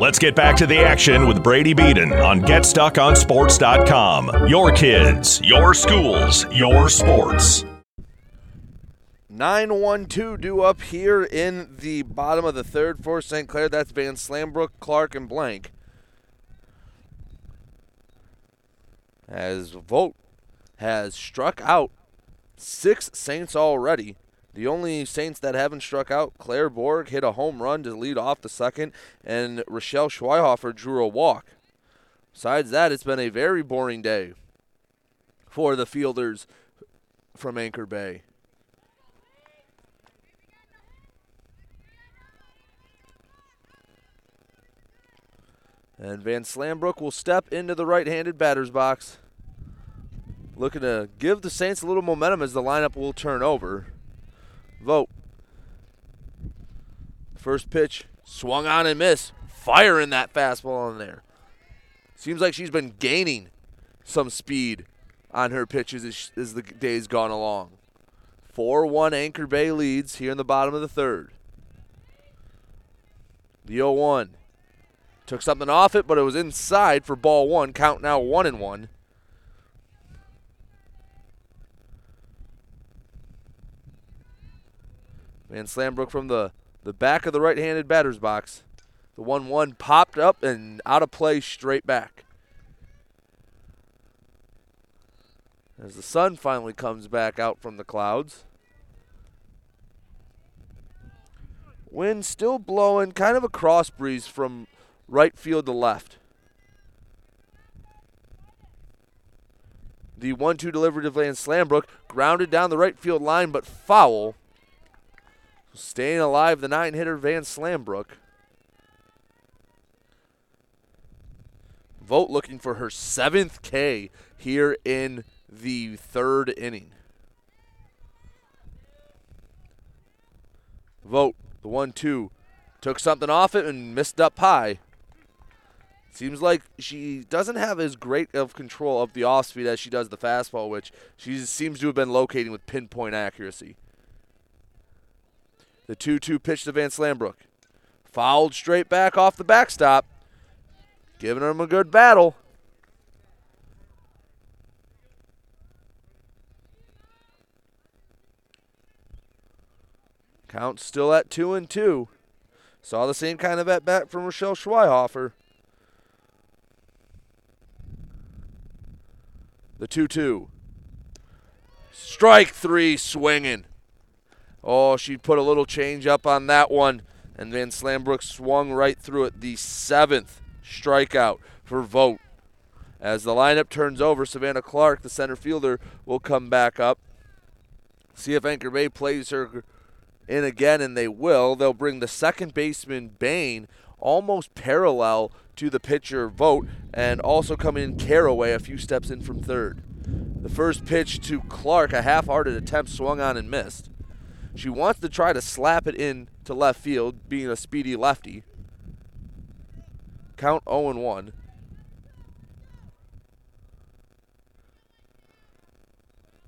Let's get back to the action with Brady Beeden on GetStuckOnSports.com. Your kids, your schools, your sports. 9-1-2 due up here in the bottom of the third for St. Clair. That's Van Slambrook, Clark, and Blank. As Vogt has struck out 6 Saints already. The only Saints that haven't struck out, Claire Borg hit a home run to lead off the second, and Rochelle Schweihofer drew a walk. Besides that, it's been a very boring day for the fielders from Anchor Bay. And Van Slambrook will step into the right-handed batter's box, looking to give the Saints a little momentum as the lineup will turn over. Vogt. First pitch, swung on and missed. Firing that fastball in there. Seems like she's been gaining some speed on her pitches as the day's gone along. 4-1 Anchor Bay leads here in the bottom of the third. The 0-1. Took something off it, but it was inside for ball one. Count now 1-1. Van Slambrook from the back of the right-handed batter's box. The 1-1 popped up and out of play straight back. As the sun finally comes back out from the clouds. Wind still blowing, kind of a cross breeze from right field to left. The 1-2 delivery to Van Slambrook, grounded down the right field line, but foul. Staying alive, the 9-hitter Van Slambrook. Vogt looking for her 7th K here in the third inning. Vogt, the 1-2, took something off it and missed up high. Seems like she doesn't have as great of control of the off-speed as she does the fastball, which she seems to have been locating with pinpoint accuracy. The 2-2 pitch to Van Slambrook. Fouled straight back off the backstop. Giving him a good battle. Count still at 2-2. Saw the same kind of at-bat from Rochelle Schweihofer. The 2-2. Strike three swinging. Oh, she put a little change up on that one, and Van Slambrook swung right through it. The 7th strikeout for Vogt. As the lineup turns over, Savannah Clark, the center fielder, will come back up. See if Anchor Bay plays her in again, and they will. They'll bring the second baseman, Bain, almost parallel to the pitcher, Vogt, and also come in Caraway a few steps in from third. The first pitch to Clark, a half-hearted attempt, swung on and missed. She wants to try to slap it in to left field, being a speedy lefty. Count 0-1.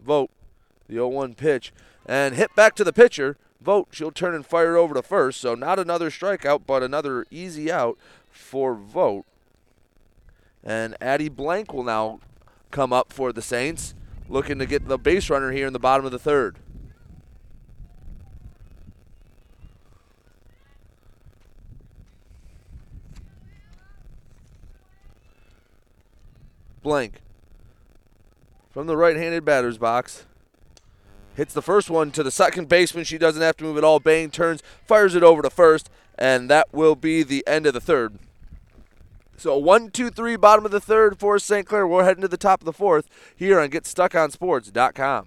Vogt, the 0-1 pitch, and hit back to the pitcher. Vogt, she'll turn and fire over to first, so not another strikeout, but another easy out for Vogt. And Addie Blank will now come up for the Saints, looking to get the base runner here in the bottom of the third. Blank from the right-handed batter's box. Hits the first one to the second baseman. She doesn't have to move at all. Bain turns, fires it over to first, and that will be the end of the third. So 1, 2, 3, bottom of the third for St. Clair. We're heading to the top of the fourth here on GetStuckOnSports.com.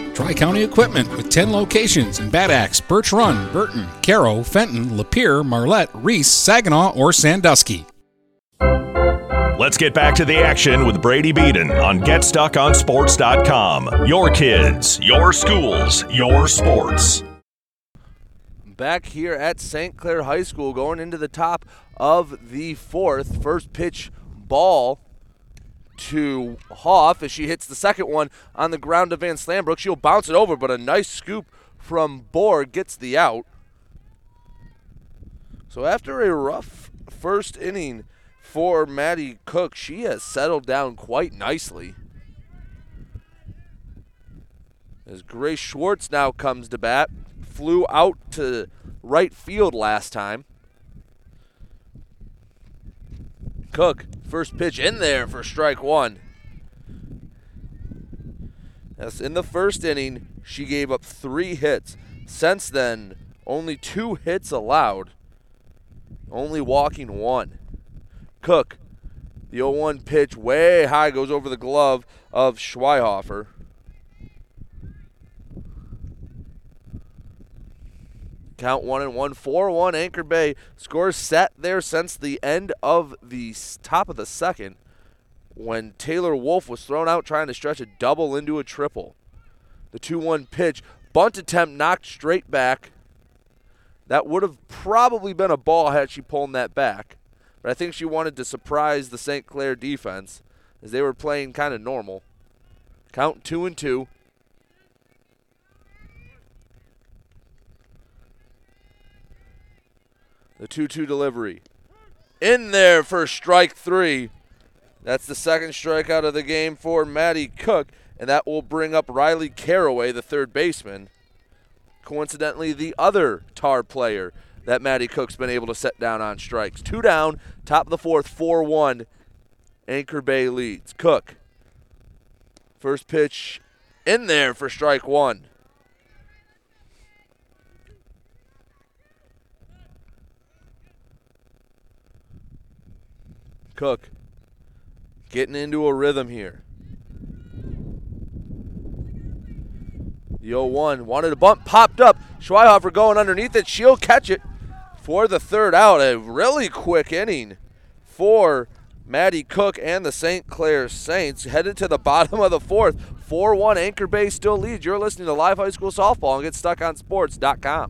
Tri-County Equipment with 10 locations in Bad Axe, Birch Run, Burton, Caro, Fenton, Lapeer, Marlette, Reese, Saginaw, or Sandusky. Let's get back to the action with Brady Beeden on GetStuckOnSports.com. Your kids, your schools, your sports. Back here at St. Clair High School going into the top of the fourth. First pitch ball to Hoff as she hits the second one on the ground to Van Slambrook. She'll bounce it over, but a nice scoop from Borg gets the out. So after a rough first inning for Maddie Cook, she has settled down quite nicely. As Grace Schwartz now comes to bat, flew out to right field last time. Cook, first pitch in there for strike one. Yes, in the first inning, she gave up 3 hits. Since then, only 2 hits allowed, only walking 1. Cook, the 0-1 pitch way high, goes over the glove of Schweihofer. Count 1-1, 4-1. Anchor Bay scores set there since the end of the top of the second when Taylor Wolf was thrown out trying to stretch a double into a triple. The 2-1 pitch, bunt attempt knocked straight back. That would have probably been a ball had she pulled that back, but I think she wanted to surprise the St. Clair defense as they were playing kind of normal. Count 2-2. The 2-2 delivery. In there for strike 3. That's the second strikeout of the game for Maddie Cook, and that will bring up Riley Caraway, the third baseman. Coincidentally, the other Tar player that Maddie Cook's been able to set down on strikes. 2 down, top of the fourth, 4-1. Anchor Bay leads. Cook, first pitch in there for strike 1. Cook getting into a rhythm here. The 0-1 wanted a bump, popped up. Schweihofer going underneath it. She'll catch it for the third out. A really quick inning for Maddie Cook and the St. Clair Saints. Headed to the bottom of the fourth. 4-1, Anchor Bay still leads. You're listening to Live High School Softball on GetStuckOnSports.com.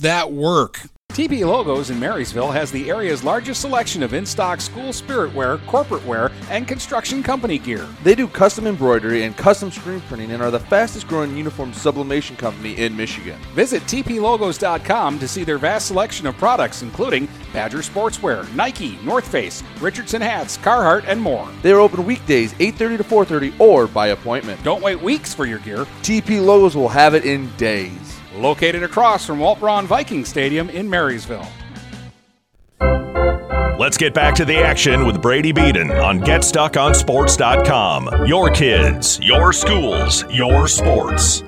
that work. TP Logos in Marysville has the area's largest selection of in-stock school spirit wear, corporate wear, and construction company gear. They do custom embroidery and custom screen printing and are the fastest-growing uniform sublimation company in Michigan. Visit tplogos.com to see their vast selection of products, including Badger sportswear, Nike, North Face, Richardson hats, Carhartt, and more. They are open weekdays 8:30 to 4:30 or by appointment. Don't wait weeks for your gear. TP Logos will have it in days. Located across from Walt Braun Viking Stadium in Marysville. Let's get back to the action with Brady Beeden on GetStuckOnSports.com. Your kids, your schools, your sports.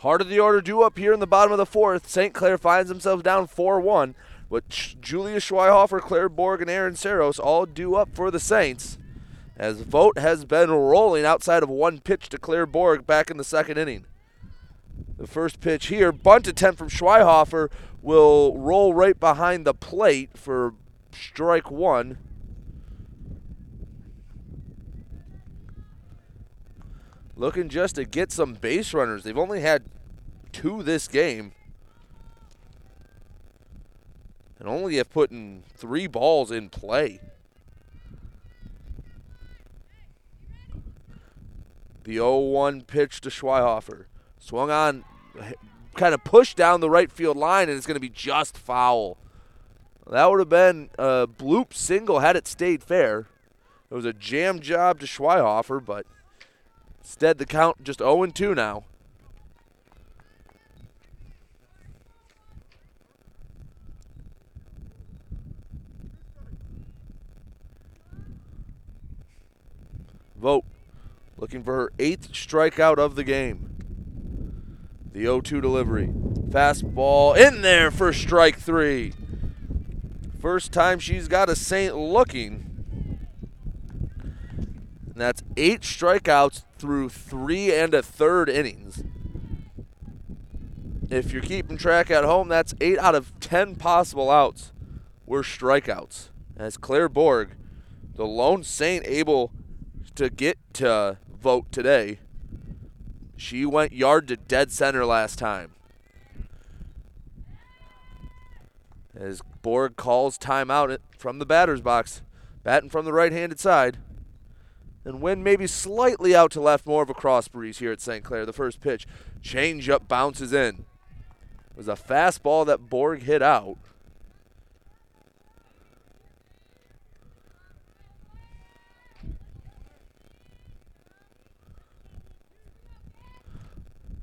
Heart of the order due up here in the bottom of the fourth. St. Clair finds themselves down 4-1. But Julia Schweihofer, Claire Borg, and Aaron Saros all due up for the Saints, as Vogt has been rolling outside of one pitch to Claire Borg back in the second inning. The first pitch here, bunt attempt from Schweihofer, will roll right behind the plate for strike one. Looking just to get some base runners. They've only had two this game, and only have put in three balls in play. The 0-1 pitch to Schweihofer. Swung on, kind of pushed down the right field line, and it's going to be just foul. That would have been a bloop single had it stayed fair. It was a jam job to Schweihofer, but instead the count just 0-2 now. Vogt looking for her eighth strikeout of the game. The 0-2 delivery. Fastball in there for strike three. First time she's got a Saint looking. And that's eight strikeouts through 3 1/3 innings. If you're keeping track at home, that's 8 out of 10 possible outs were strikeouts. As Claire Borg, the lone Saint able to get to Vogt today. She went yard to dead center last time. As Borg calls timeout from the batter's box, batting from the right-handed side. And wind maybe slightly out to left, more of a cross breeze here at St. Clair. The first pitch, change up, bounces in. It was a fastball that Borg hit out.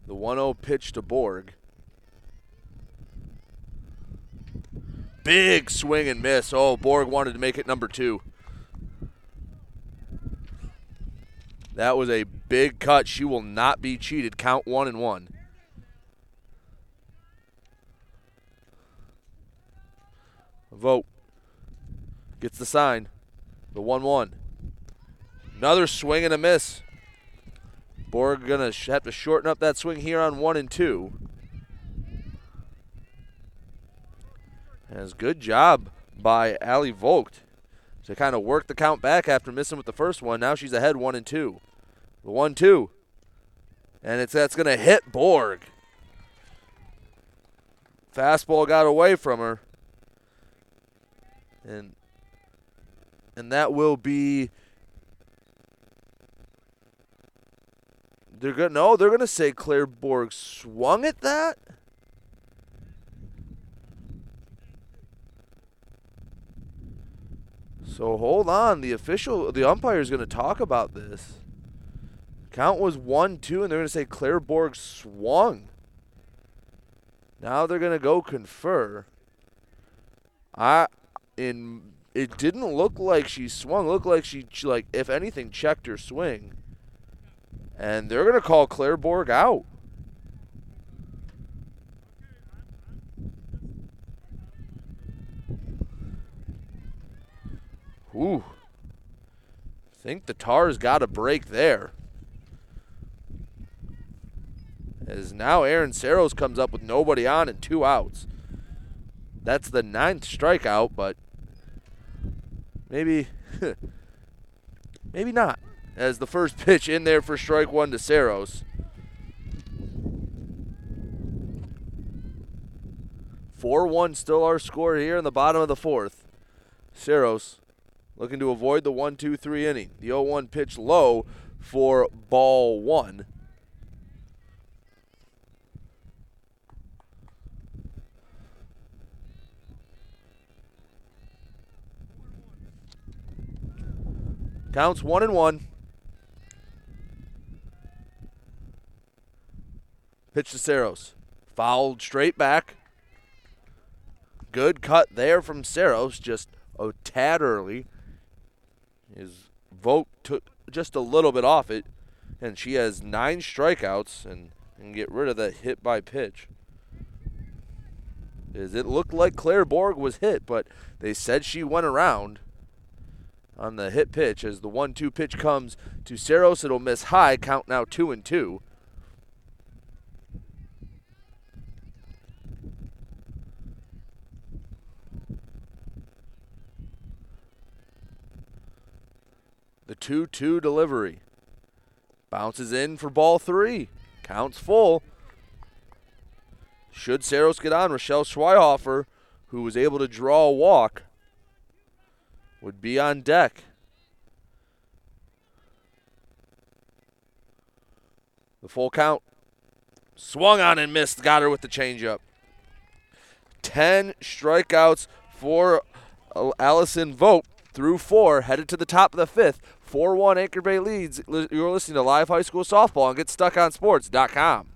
The 1-0 pitch to Borg. Big swing and miss. Oh, Borg wanted to make it number two. That was a big cut. She will not be cheated. Count 1-1. Vogt gets the sign. The 1-1. Another swing and a miss. Borg gonna have to shorten up that swing here on 1 and 2. As good job by Allie Vogt to kind of work the count back after missing with the first one. Now she's ahead 1 and 2. The 1-2, and that's gonna hit Borg. Fastball got away from her, and that will be. They're going to say Claire Borg swung at that? So hold on. The umpire is going to talk about this. Count was 1-2, and they're going to say Claire Borg swung. Now they're going to go confer. It didn't look like she swung. It looked like she if anything, checked her swing. And they're going to call Claire Borg out. Ooh. I think the Tars got a break there. As now Aaron Saros comes up with nobody on and 2 outs. That's the 9th strikeout, but maybe not. As the first pitch in there for strike one to Saros. 4-1 still our score here in the bottom of the fourth. Saros looking to avoid the 1-2-3 inning. The 0-1 pitch low for ball one. Counts 1-1. Pitch to Saros. Fouled straight back. Good cut there from Saros, just a tad early. His vote took just a little bit off it, and she has 9 strikeouts and can get rid of that hit by pitch. is it looked like Claire Borg was hit, but they said she went around on the hit pitch. As the 1-2 pitch comes to Saros, it'll miss high. Count now 2-2. The 2-2 delivery bounces in for ball three. Counts full. Should Saros get on, Rochelle Schweihofer, who was able to draw a walk, would be on deck. The full count. Swung on and missed. Got her with the changeup. 10 strikeouts for Allison Vogt through four, headed to the top of the fifth. 4-1 Anchor Bay leads. You're listening to Live High School Softball on GetStuckOnSports.com.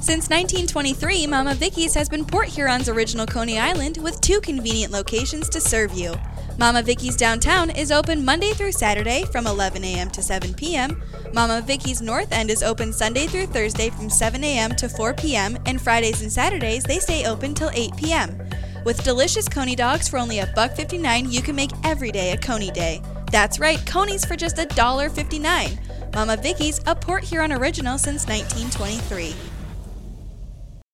Since 1923, Mama Vicky's has been Port Huron's original Coney Island with two convenient locations to serve you. Mama Vicky's Downtown is open Monday through Saturday from 11 a.m. to 7 p.m. Mama Vicky's North End is open Sunday through Thursday from 7 a.m. to 4 p.m. and Fridays and Saturdays they stay open till 8 p.m. With delicious Coney dogs for only $1.59, you can make every day a Coney day. That's right, Coneys for just $1.59. Mama Vicky's, a Port Huron original since 1923.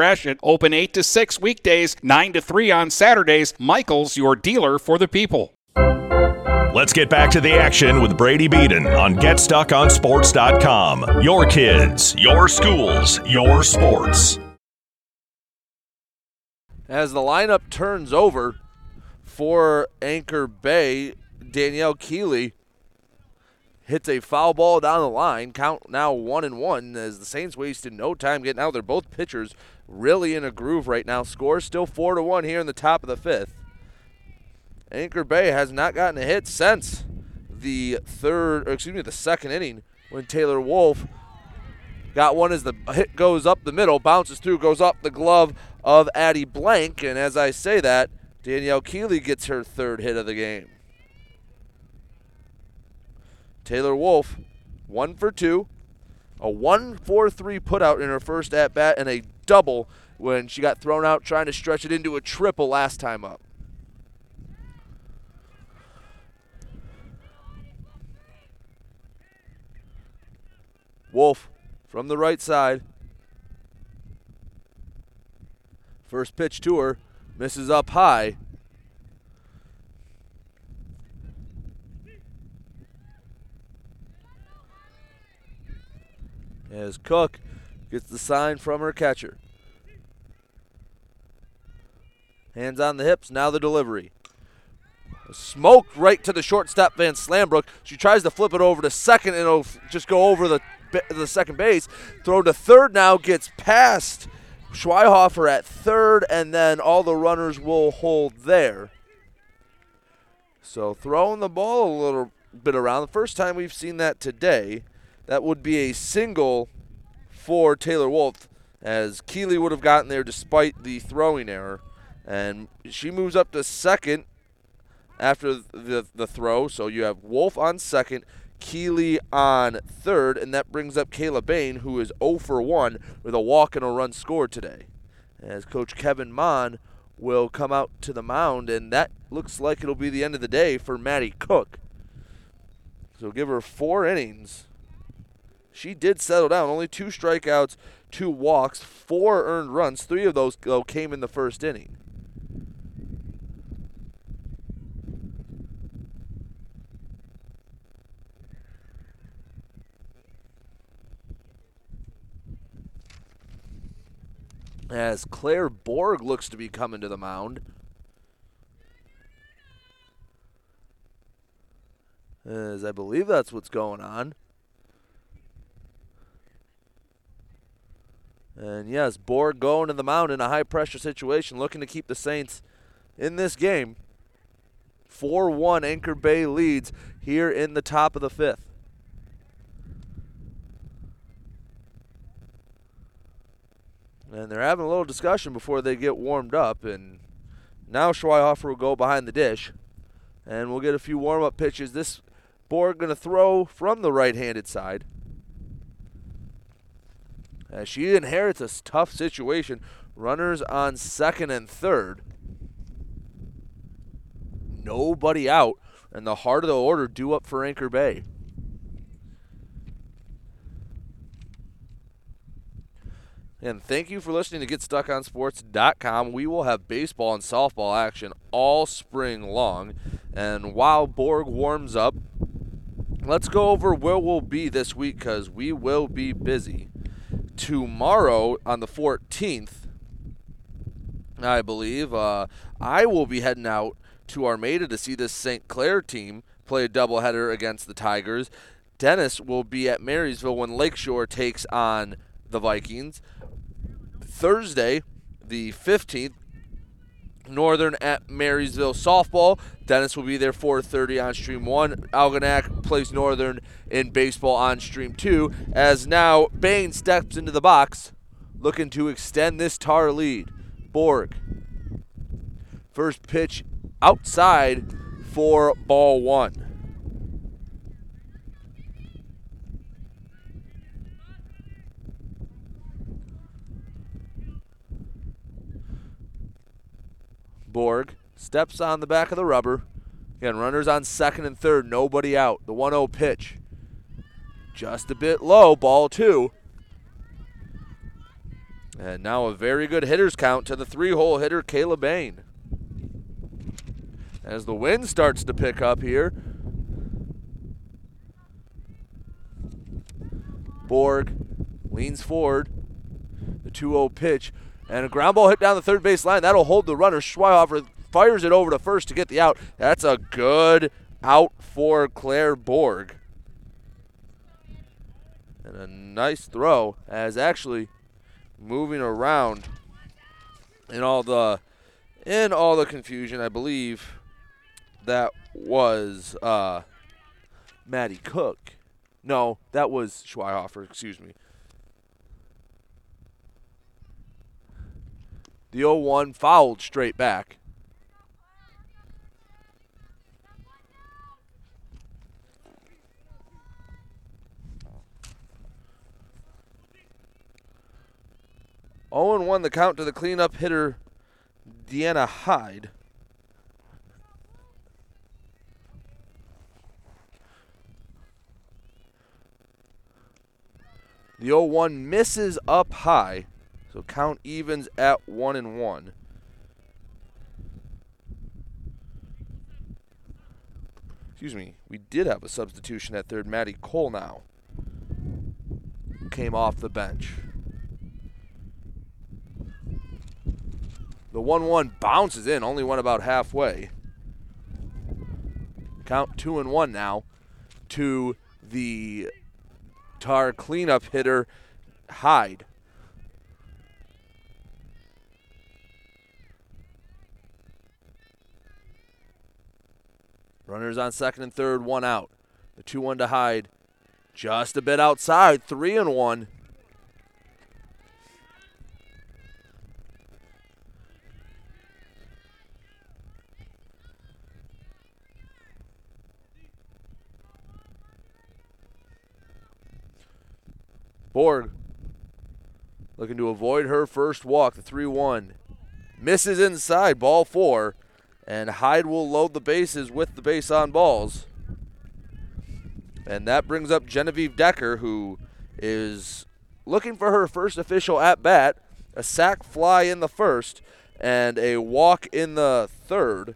Gratiot, open 8 to 6 weekdays, 9 to 3 on Saturdays. Michael's, your dealer for the people. Let's get back to the action with Brady Beeden on GetStuckOnSports.com. Your kids, your schools, your sports. As the lineup turns over for Anchor Bay, Danielle Keeley hits a foul ball down the line. Count now 1-1 as the Saints wasted no time getting out. They're both pitchers really in a groove right now. Score still 4-1 here in the top of the fifth. Anchor Bay has not gotten a hit since the second inning when Taylor Wolf got one as the hit goes up the middle, bounces through, goes up the glove of Addie Blank. And as I say that, Danielle Keeley gets her third hit of the game. Taylor Wolf, 1 for 2, a 1-4-3 putout in her first at-bat, and a double when she got thrown out trying to stretch it into a triple last time up. Wolf from the right side. First pitch to her, misses up high. As Cook gets the sign from her catcher. Hands on the hips, now the delivery. Smoked right to the shortstop, Van Slambrook. She tries to flip it over to second, and it'll just go over the second base. Throw to third now, gets past Schweihofer at third, and then all the runners will hold there. So throwing the ball a little bit around. The first time we've seen that today. That would be a single for Taylor Wolf, as Keeley would have gotten there despite the throwing error. And she moves up to second after the throw. So you have Wolf on second, Keeley on third, and that brings up Kayla Bain, who is 0 for 1 with a walk and a run scored today. As Coach Kevin Mon will come out to the mound, and that looks like it'll be the end of the day for Maddie Cook. So give her 4 innings. She did settle down. Only 2 strikeouts, 2 walks, 4 earned runs. 3 of those, though, came in the first inning. As Claire Borg looks to be coming to the mound. As I believe that's what's going on. And yes, Borg going to the mound in a high-pressure situation, looking to keep the Saints in this game. 4-1 Anchor Bay leads here in the top of the fifth. And they're having a little discussion before they get warmed up. And now Schweihofer will go behind the dish. And we'll get a few warm-up pitches. This Borg going to throw from the right-handed side, as she inherits a tough situation. Runners on second and third. Nobody out, and the heart of the order due up for Anchor Bay. And thank you for listening to GetStuckOnSports.com. We will have baseball and softball action all spring long. And while Borg warms up, let's go over where we'll be this week, because we will be busy. Tomorrow on the 14th, I believe, I will be heading out to Armada to see this St. Clair team play a doubleheader against the Tigers. Dennis will be at Marysville when Lakeshore takes on the Vikings. Thursday, the 15th, Northern at Marysville softball. Dennis will be there 4:30 on Stream 1. Algonac plays Northern in baseball on Stream 2, as now Bain steps into the box looking to extend this Tar lead. Borg. First pitch outside for ball one. Borg steps on the back of the rubber. Again, runners on second and third, nobody out. The 1-0 pitch. Just a bit low, ball two. And now a very good hitter's count to the three-hole hitter, Kayla Bain. As the wind starts to pick up here. Borg leans forward. The 2-0 pitch. And a ground ball hit down the third base line. That'll hold the runner. Schweihofer fires it over to first to get the out. That's a good out for Claire Borg. And a nice throw, as actually moving around in all the confusion. I believe that was Maddie Cook. No, that was Schweihofer, excuse me. The 0-1 fouled straight back. Owen won the count to the cleanup hitter, Deanna Hyde. The 0-1 misses up high. So count evens at 1-1. Excuse me, we did have a substitution at third. Maddie Cole now came off the bench. The 1-1 bounces in, only went about halfway. Count 2-1 now to the Tar cleanup hitter, Hyde. Runners on second and third, one out. The 2-1 to Hyde. Just a bit outside, 3-1. Borg looking to avoid her first walk, the 3-1. Misses inside, ball four. And Hyde will load the bases with the base on balls. And that brings up Genevieve Decker, who is looking for her first official at-bat. A sac fly in the first and a walk in the third,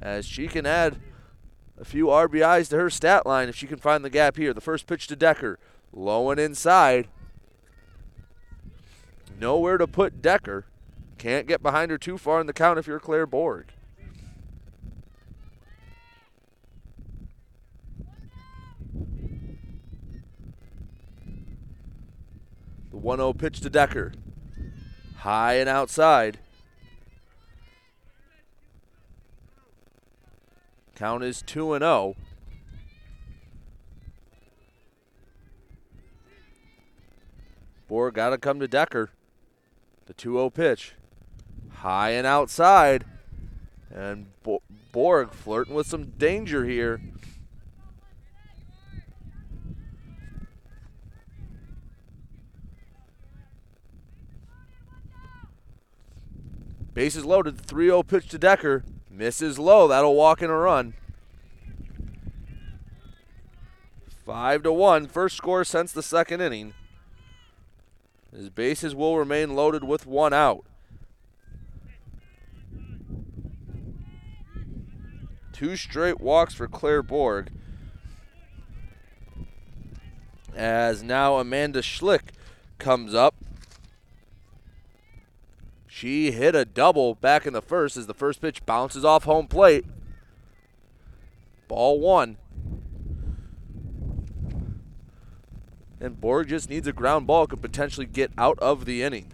as she can add a few RBIs to her stat line if she can find the gap here. The first pitch to Decker, low and inside. Nowhere to put Decker. Can't get behind her too far in the count if you're Claire Borg. The 1-1 1-0 pitch to Decker. High and outside. Count is 2-0. Borg got to come to Decker. The 2-0 pitch. High and outside. And Borg flirting with some danger here. Bases loaded, 3-0 pitch to Decker. Misses low, that'll walk in a run. 5-1, first score since the second inning. His bases will remain loaded with one out. 2 straight walks for Claire Borg. As now Amanda Schick comes up. She hit a double back in the first as the first pitch bounces off home plate. Ball one. And Borg just needs a ground ball, could potentially get out of the inning.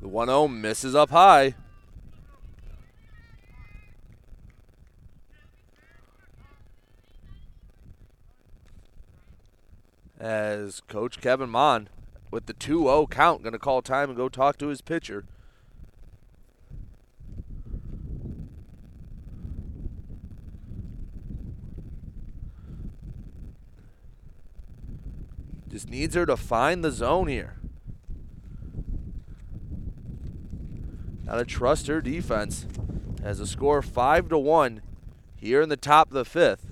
The 1-0 misses up high. As Coach Kevin Mon, with the 2-0 count, going to call time and go talk to his pitcher. Just needs her to find the zone here. Got to trust her defense. Has a score 5-1 here in the top of the fifth.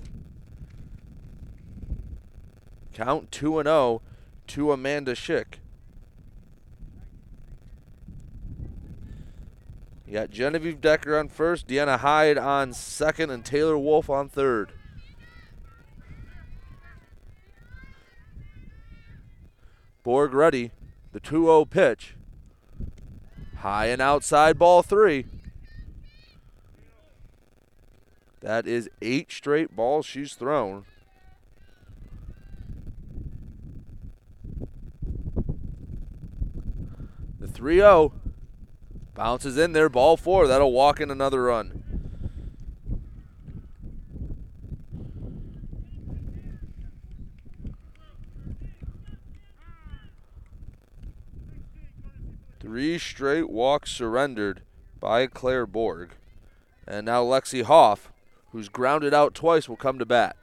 Count 2-0 to Amanda Schick. You got Genevieve Decker on first, Deanna Hyde on second, and Taylor Wolf on third. Borg ready, the 2-0 pitch. High and outside, ball 3. That is 8 straight balls she's thrown. The 3-0 bounces in there, ball 4. That'll walk in another run. Three straight walks surrendered by Claire Borg. And now Lexi Hoff, who's grounded out twice, will come to bat.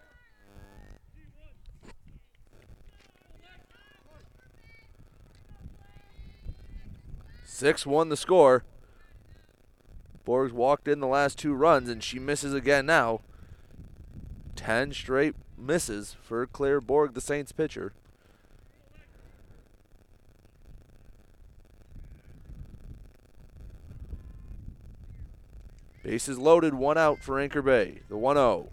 Six-1 the score. Borg's walked in the last 2 runs, and she misses again now. 10 straight misses for Claire Borg, the Saints pitcher. Bases loaded, one out for Anchor Bay. The 1-0.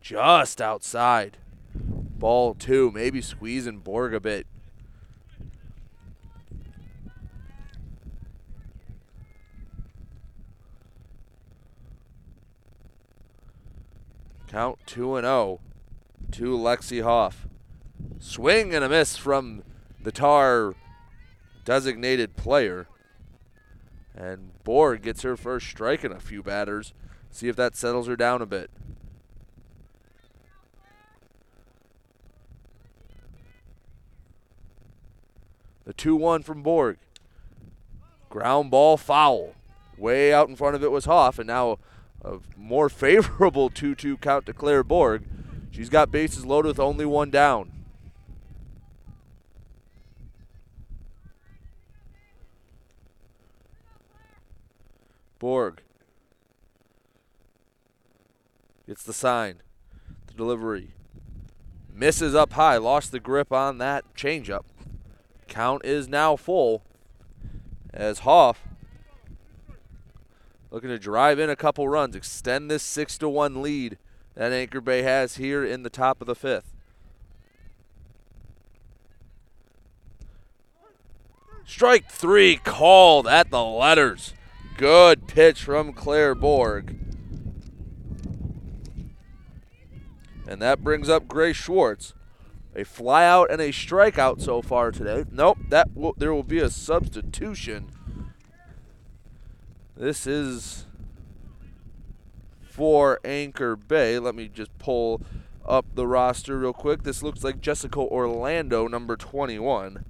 Just outside. Ball 2, maybe squeezing Borg a bit. Count 2-0 to Lexi Hoff. Swing and a miss from the Tar designated player. And Borg gets her first strike in a few batters. See if that settles her down a bit. The 2-1 from Borg. Ground ball foul. Way out in front of it was Hoff, and now a more favorable 2-2 count to Claire Borg. She's got bases loaded with only one down. Borg gets the sign, the delivery. Misses up high, lost the grip on that changeup. Count is now full as Hoff looking to drive in a couple runs, extend this 6-1 lead that Anchor Bay has here in the top of the fifth. Strike 3 called at the letters. Good pitch from Claire Borg. And that brings up Gray Schwartz. A flyout and a strikeout so far today. Nope, there will be a substitution. This is for Anchor Bay. Let me just pull up the roster real quick. This looks like Jessica Orlando, number 21.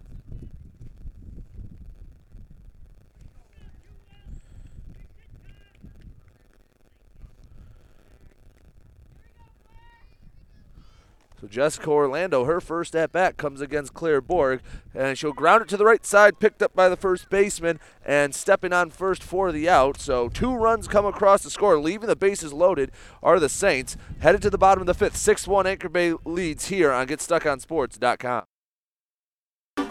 So Jessica Orlando, her first at-bat comes against Claire Borg, and she'll ground it to the right side, picked up by the first baseman, and stepping on first for the out. So 2 runs come across the score, leaving the bases loaded are the Saints. Headed to the bottom of the 5th, 6-1 Anchor Bay leads here on GetStuckOnSports.com.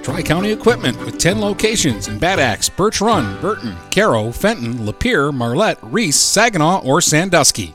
Tri-County Equipment with 10 locations in Bad Axe, Birch Run, Burton, Caro, Fenton, Lapeer, Marlette, Reese, Saginaw, or Sandusky.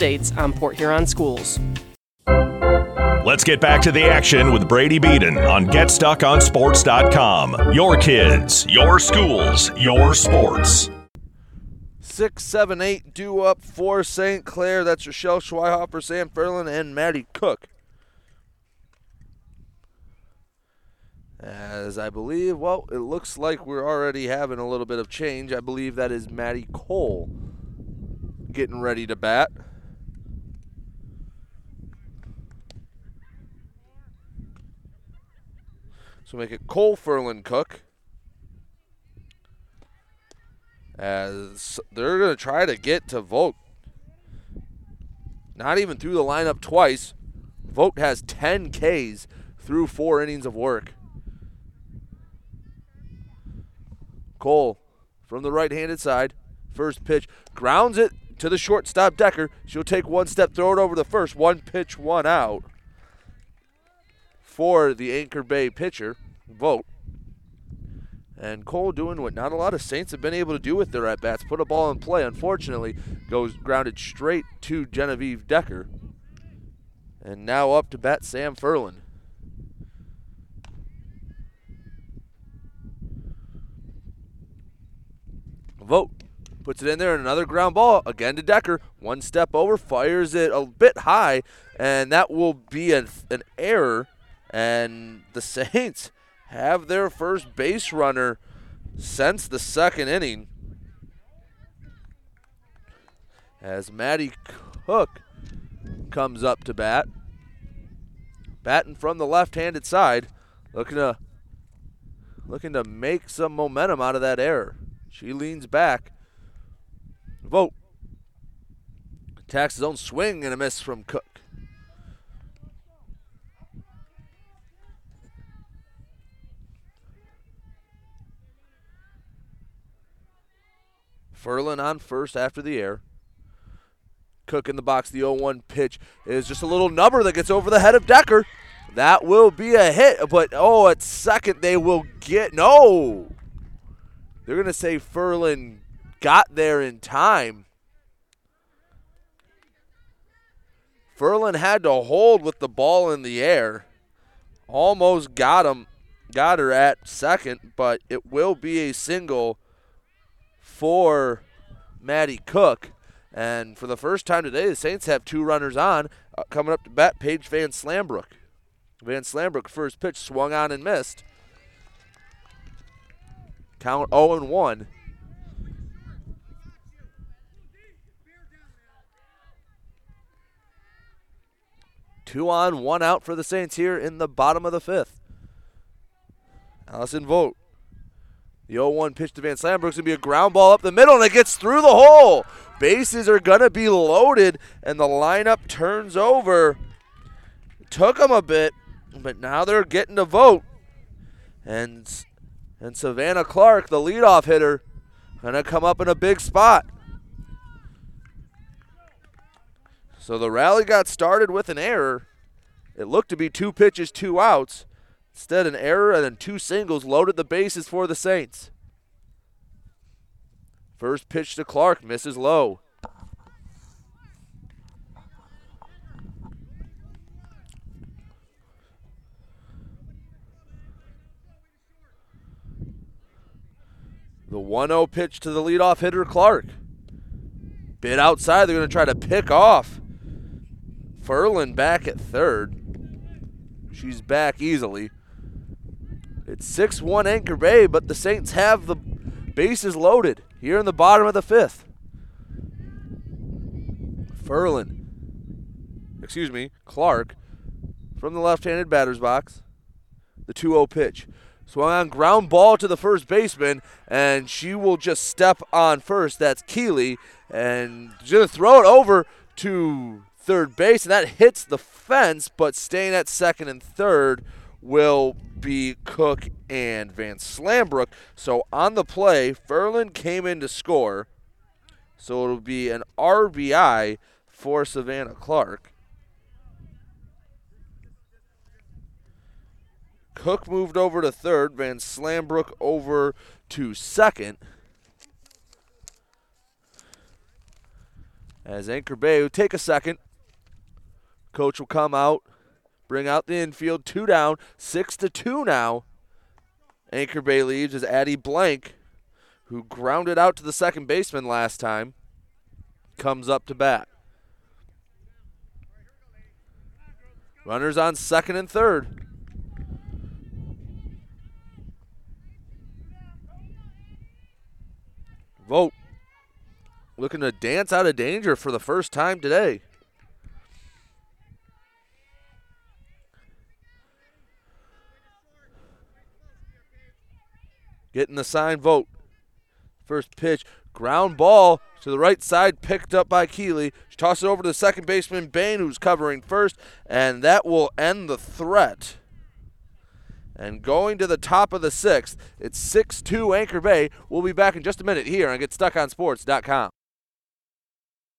on Port Huron Schools. Let's get back to the action with Brady Beeden on GetStuckOnSports.com. Your kids, your schools, your sports. 6-7-8 due up for St. Clair. That's Rochelle Schweihofer, Sam Ferlin, and Maddie Cook. As I believe, well, it looks like we're already having a little bit of change. I believe that is Maddie Cole getting ready to bat. So make it Cole, Ferlin, Cook. As they're going to try to get to Vogt. Not even through the lineup twice. Vogt has 10 Ks through 4 innings of work. Cole from the right-handed side. First pitch. Grounds it to the shortstop, Decker. She'll take one step, throw it over the first. One pitch, one out for the Anchor Bay pitcher, Vogt. And Cole doing what not a lot of Saints have been able to do with their at-bats, put a ball in play. Unfortunately, goes grounded straight to Genevieve Decker. And now up to bat Sam Ferlin. Vogt puts it in there, and another ground ball, again to Decker. One step over, fires it a bit high, and that will be an error. And the Saints have their first base runner since the 2nd inning. As Maddie Cook comes up to bat. Batting from the left-handed side. Looking to make some momentum out of that error. She leans back. Vogt attacks his own swing and a miss from Cook. Ferlin on first after the air. Cook in the box. The 0-1 pitch is just a little number that gets over the head of Decker. That will be a hit, but at second they will get no. They're going to say Ferlin got there in time. Ferlin had to hold with the ball in the air. Almost got her at second, but it will be a single for Maddie Cook. And for the first time today, the Saints have 2 runners on. Coming up to bat, Paige Van Slambrook. Van Slambrook, first pitch, swung on and missed. Count 0-1. Two on, one out for the Saints here in the bottom of the 5th. Allison Vogt. The 0-1 pitch to Van Slambrook's going to be a ground ball up the middle, and it gets through the hole. Bases are going to be loaded, and the lineup turns over. Took them a bit, but now they're getting to vote. And Savannah Clark, the leadoff hitter, going to come up in a big spot. So the rally got started with an error. It looked to be 2 pitches, 2 outs. Instead, an error and then 2 singles loaded the bases for the Saints. First pitch to Clark, misses low. The 1-0 pitch to the leadoff hitter, Clark. Bit outside, they're going to try to pick off. Ferlin back at third. She's back easily. It's 6-1 Anchor Bay, but the Saints have the bases loaded here in the bottom of the fifth. Clark from the left-handed batter's box. The 2-0 pitch. Swung on, ground ball to the first baseman, and she will just step on first. That's Keeley, and she's going to throw it over to third base, and that hits the fence, but staying at second and third will be Cook and Van Slambrook. So on the play, Ferlin came in to score, so it'll be an RBI for Savannah Clark. Cook moved over to third, Van Slambrook over to second. As Anchor Bay will take a second. Coach will come out, bring out the infield, 2 down, 6-2 now. Anchor Bay leads as Addie Blank, who grounded out to the second baseman last time, comes up to bat. Runners on second and third. Vogt looking to dance out of danger for the first time today. Getting the sign, Vogt. First pitch, ground ball to the right side, picked up by Keeley. She tosses it over to the second baseman, Bain, who's covering first, and that will end the threat. And going to the top of the sixth, it's 6-2 Anchor Bay. We'll be back in just a minute here on GetStuckOnSports.com.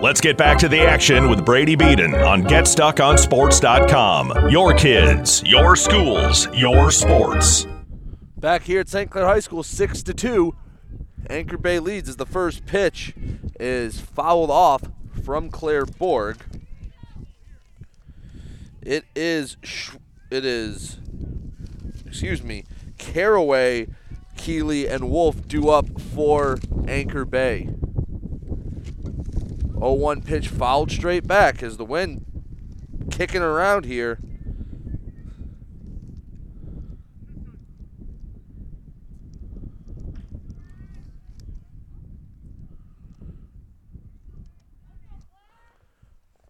Let's get back to the action with Brady Beeden on GetStuckOnSports.com. Your kids, your schools, your sports. Back here at St. Clair High School, 6-2. Anchor Bay leads as the first pitch is fouled off from Claire Borg. It is Caraway, Keeley, and Wolf due up for Anchor Bay. 0-1 pitch fouled straight back as the wind kicking around here.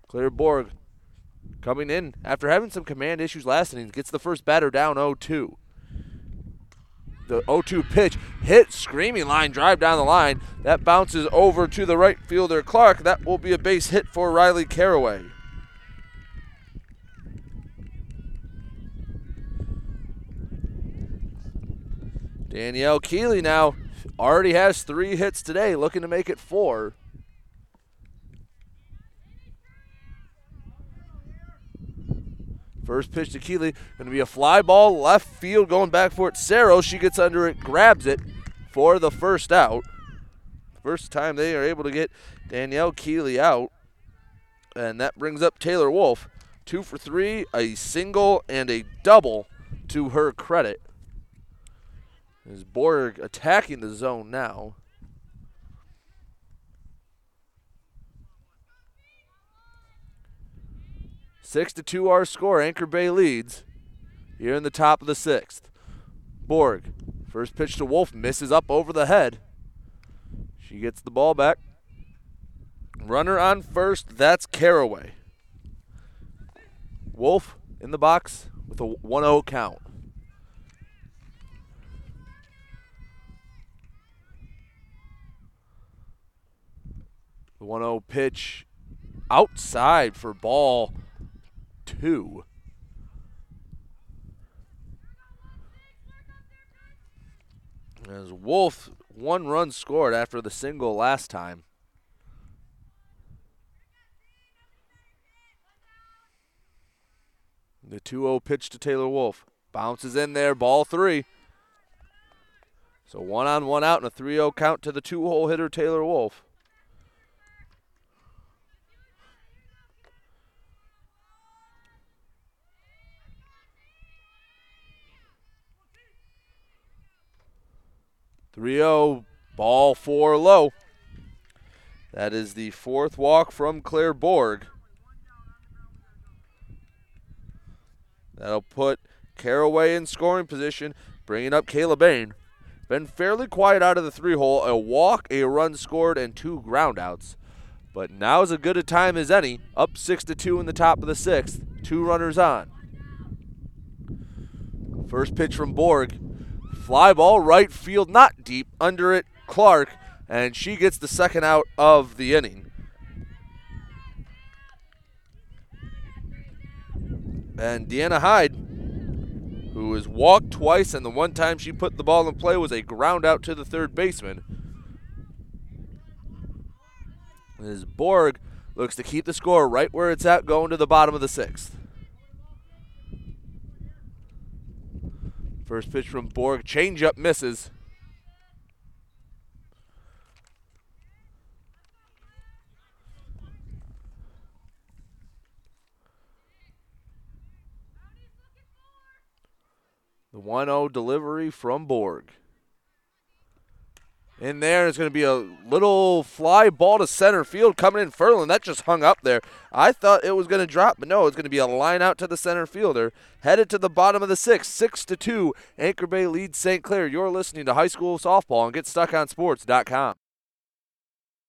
Claire Borg coming in after having some command issues last inning, gets the first batter down 0-2. The 0-2 pitch hit, screaming line drive down the line. That bounces over to the right fielder, Clark. That will be a base hit for Riley Caraway. Danielle Keeley now already has 3 hits today, looking to make it 4. First pitch to Keeley, going to be a fly ball, left field, going back for it. Saros, she gets under it, grabs it for the first out. First time they are able to get Danielle Keeley out. And that brings up Taylor Wolf. 2 for 3, a single and a double to her credit. Is Borg attacking the zone now. Six to 2 our score. Anchor Bay leads here in the top of the 6th. Borg, first pitch to Wolf, misses up over the head. She gets the ball back. Runner on first, that's Caraway. Wolf in the box with a 1-0 count. The 1-0 pitch outside for ball 2. As Wolf, 1 run scored after the single last time. The 2-0 pitch to Taylor Wolf. Bounces in there, ball 3. So 1-on-1 out and a 3-0 count to the 2-hole hitter, Taylor Wolf. Rio, ball 4 low. That is the 4th walk from Claire Borg. That'll put Caraway in scoring position, bringing up Kayla Bain. Been fairly quiet out of the 3-hole, a walk, a run scored, and 2 groundouts. But now is as good a time as any, up 6-2 in the top of the 6th, 2 runners on. First pitch from Borg. Fly ball, right field, not deep, under it, Clark, and she gets the second out of the inning. And Deanna Hyde, who has walked twice, and the one time she put the ball in play was a ground out to the third baseman. As Borg looks to keep the score right where it's at, going to the bottom of the 6th. First pitch from Borg, changeup misses. The 1-0 delivery from Borg. In there, it's going to be a little fly ball to center field coming in. Ferlin, that just hung up there. I thought it was going to drop, but no, it's going to be a line out to the center fielder. Headed to the bottom of the 6th, 6-2. Anchor Bay leads St. Clair. You're listening to High School Softball on GetStuckOnSports.com.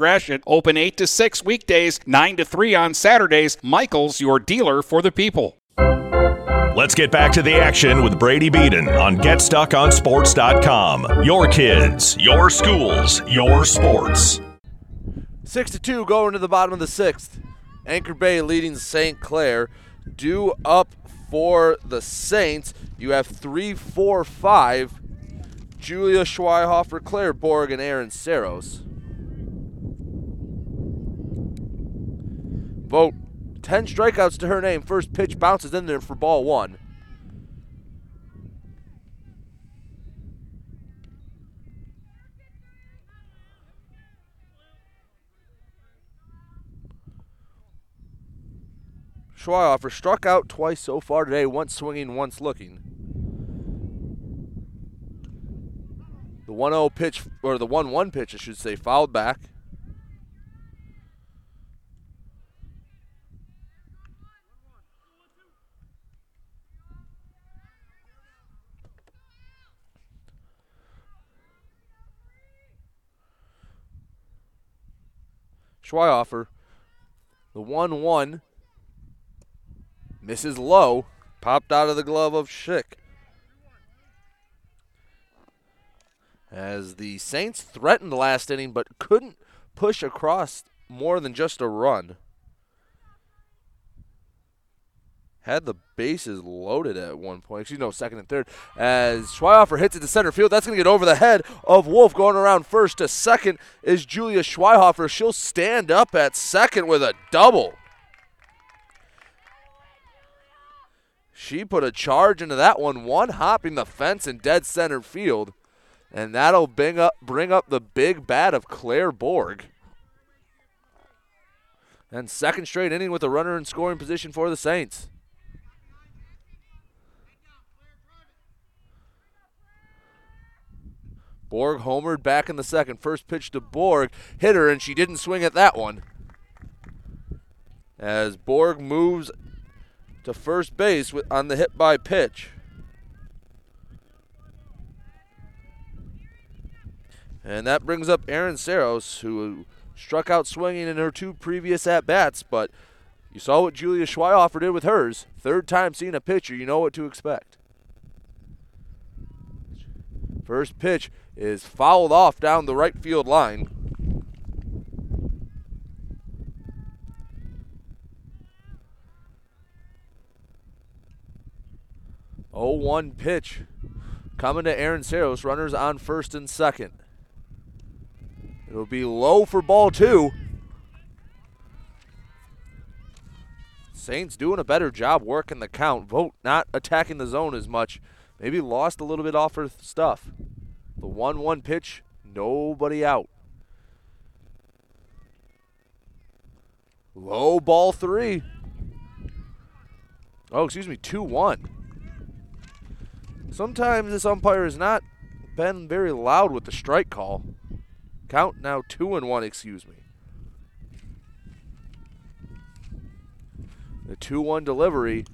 Gratiot, open 8 to 6 weekdays, 9 to 3 on Saturdays. Michael's, your dealer for the people. Let's get back to the action with Brady Beeden on GetStuckOnSports.com. Your kids, your schools, your sports. 6-2 going to the bottom of the 6th. Anchor Bay leading St. Clair. Due up for the Saints. You have 3, 4, 5. Julia Schweihofer, Claire Borg, and Aaron Saros. Vogt 10 strikeouts to her name. First pitch bounces in there for ball one. Schweihofer struck out twice so far today, once swinging, once looking. The 1-0 pitch, or the 1-1 pitch, I should say, fouled back. Schweihofer, the 1-1. Misses low, popped out of the glove of Schick. As the Saints threatened the last inning but couldn't push across more than just a run. Had the bases loaded at one point, second and third. As Schweihofer hits it to center field, that's going to get over the head of Wolf. Going around first to second is Julia Schweihofer. She'll stand up at second with a double. She put a charge into that one hopping the fence in dead center field. And that'll bring up the big bat of Claire Borg. And second straight inning with a runner in scoring position for the Saints. Borg homered back in the second. First pitch to Borg, hit her, and she didn't swing at that one. As Borg moves to first base on the hit by pitch. And that brings up Aaron Saros, who struck out swinging in her two previous at-bats, but you saw what Julia Schweihofer did with hers. Third time seeing a pitcher, you know what to expect. First pitch is fouled off down the right field line. Oh, 1 pitch coming to Aaron Saros. Runners on first and second. It'll be low for ball 2. Saints doing a better job working the count. Vogt not attacking the zone as much. Maybe lost a little bit off her stuff. The 1-1 pitch, nobody out. Low ball 3. 2-1. Sometimes this umpire has not been very loud with the strike call. Count now 2-1, The 2-1 delivery,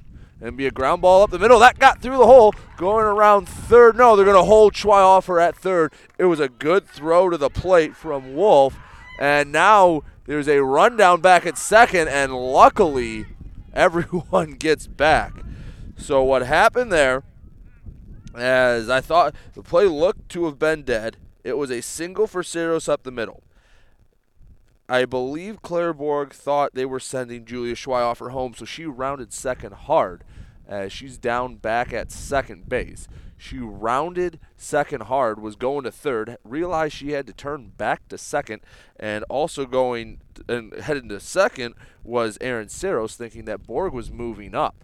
and be a ground ball up the middle. That got through the hole, going around third. No, they're going to hold Schweihofer at third. It was a good throw to the plate from Wolf, and now there's a run down back at second, and luckily everyone gets back. So what happened there? As I thought, the play looked to have been dead. It was a single for Saros up the middle. I believe Claire Borg thought they were sending Julia Schweihofer home, so she rounded second hard. She's down back at second base. She rounded second hard, was going to third, realized she had to turn back to second, and also going and headed to second was Aaron Saros, thinking that Borg was moving up.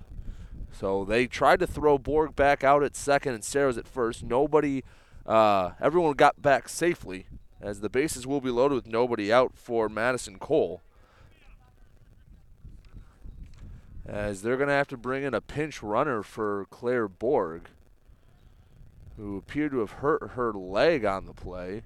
So they tried to throw Borg back out at second and Saros at first. Everyone got back safely, as the bases will be loaded with nobody out for Madison Cole. As they're going to have to bring in a pinch runner for Claire Borg, who appeared to have hurt her leg on the play.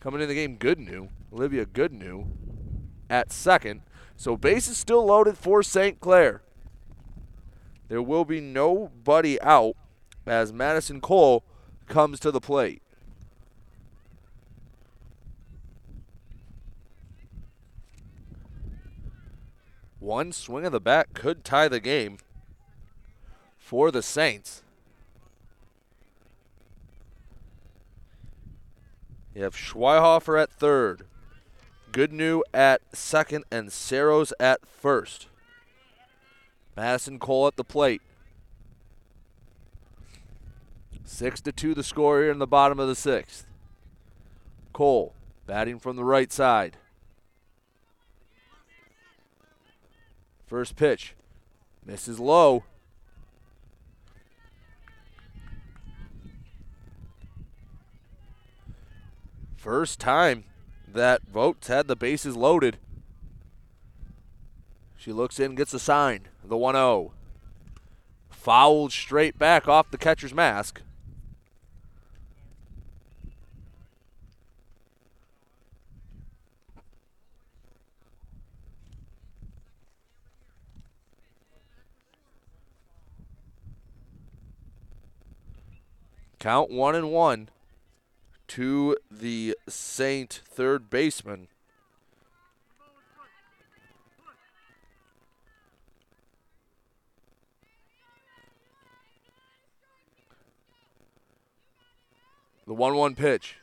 Coming in the game, Goodnew, Olivia Goodnew at second. So base is still loaded for St. Clair. There will be nobody out as Madison Cole comes to the plate. One swing of the bat could tie the game for the Saints. You have Schweihofer at third. Goodnew at second and Saros at first. Madison Cole at the plate. 6-2 the score here in the bottom of the sixth. Cole batting from the right side. First pitch. Misses low. First time that Vogt's had the bases loaded. She looks in, gets a sign. The 1-0. Fouled straight back off the catcher's mask. Count 1-1 to the Saint third baseman. The 1-1 pitch.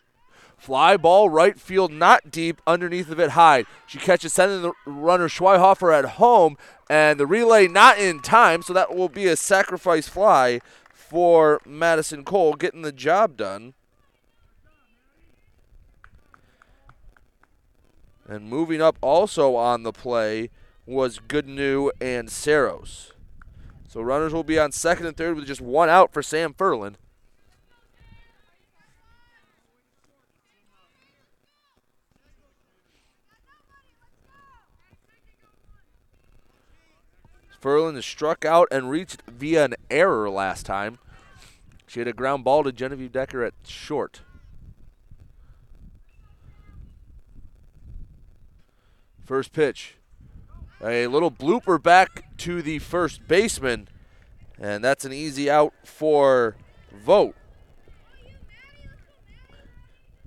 Fly ball, right field, not deep, underneath of it, Hyde. She catches sending the runner Schweihofer at home, and the relay not in time, so that will be a sacrifice fly for Madison Cole, getting the job done. And moving up also on the play was Goodnew and Saros. So runners will be on second and third with just one out for Sam Ferlin. Ferlin is struck out and reached via an error last time. She had a ground ball to Genevieve Decker at short. First pitch. A little blooper back to the first baseman, and that's an easy out for Vogt.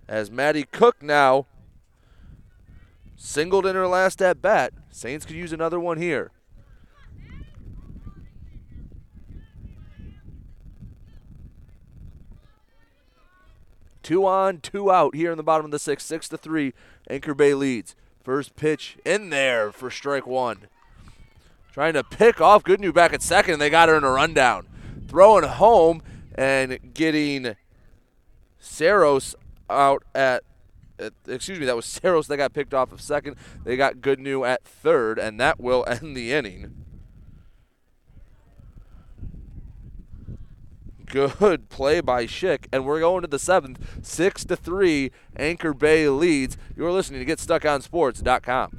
As Maddie Cook now singled in her last at bat. Saints could use another one here. Two on, two out here in the bottom of the sixth. 6-3, Anchor Bay leads. First pitch in there for strike one. Trying to pick off Goodnew back at second, and they got her in a rundown. Throwing home and getting Saros out that was Saros that got picked off of second. They got Goodnew at third, and that will end the inning. Good play by Schick, and we're going to the seventh. 6-3, Anchor Bay leads. You're listening to GetStuckOnSports.com.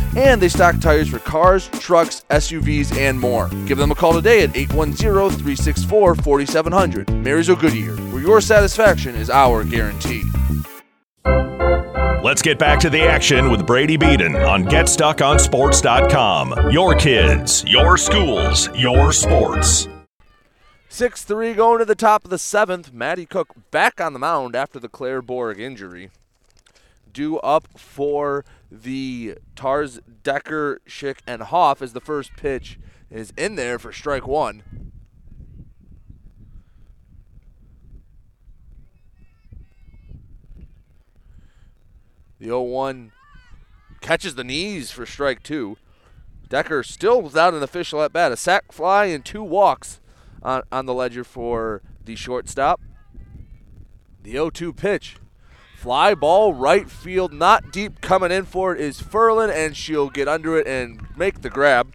and they stock tires for cars, trucks, SUVs, and more. Give them a call today at 810-364-4700. Marysville Goodyear, where your satisfaction is our guarantee. Let's get back to the action with Brady Beeden on GetStuckOnSports.com. Your kids, your schools, your sports. 6-3 going to the top of the seventh. Maddie Cook back on the mound after the Claire Borg injury. Due up for the Tars, Decker, Schick, and Hoff as the first pitch is in there for strike one. The 0-1 catches the knees for strike two. Decker still without an official at bat. A sac fly and two walks on the ledger for the shortstop. The 0-2 pitch. Fly ball, right field, not deep. Coming in for it is Ferlin, and she'll get under it and make the grab.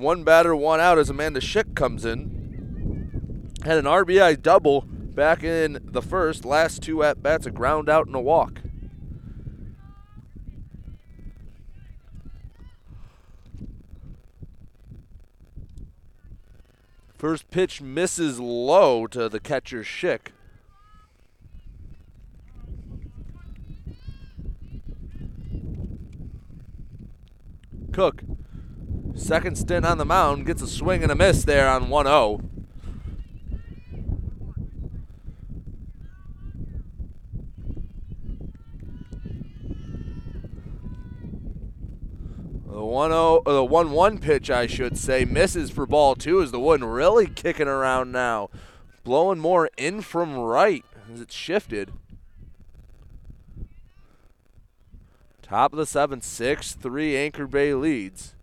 One batter, one out as Amanda Schick comes in. Had an RBI double back in the first. Last two at-bats, a ground out and a walk. First pitch misses low to the catcher, Schick. Cook, second stint on the mound, gets a swing and a miss there on 1-0. The 1-1 pitch, I should say, misses for ball two as the one really kicking around now. Blowing more in from right as it's shifted. Top of the 7th, 6-3 Anchor Bay leads.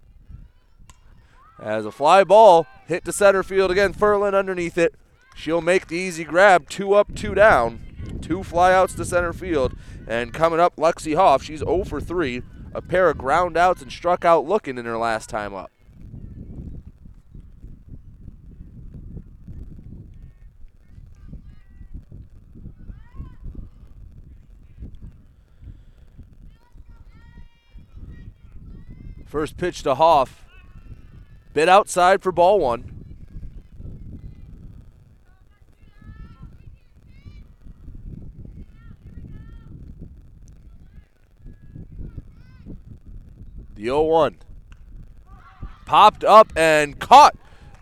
As a fly ball hit to center field again, Ferlin underneath it. She'll make the easy grab, two up, two down. Two flyouts to center field. And coming up, Lexi Hoff, she's 0 for 3. A pair of ground outs and struck out looking in her last time up. First pitch to Hoff. Bit outside for ball one. The 0-1 popped up and caught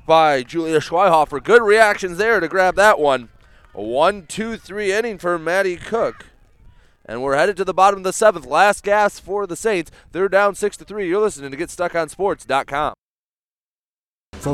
by Julia Schweihofer. Good reactions there to grab that one. A 1-2-3 inning for Maddie Cook. And we're headed to the bottom of the 7th. Last gasp for the Saints. They're down 6-3. You're listening to GetStuckOnSports.com. For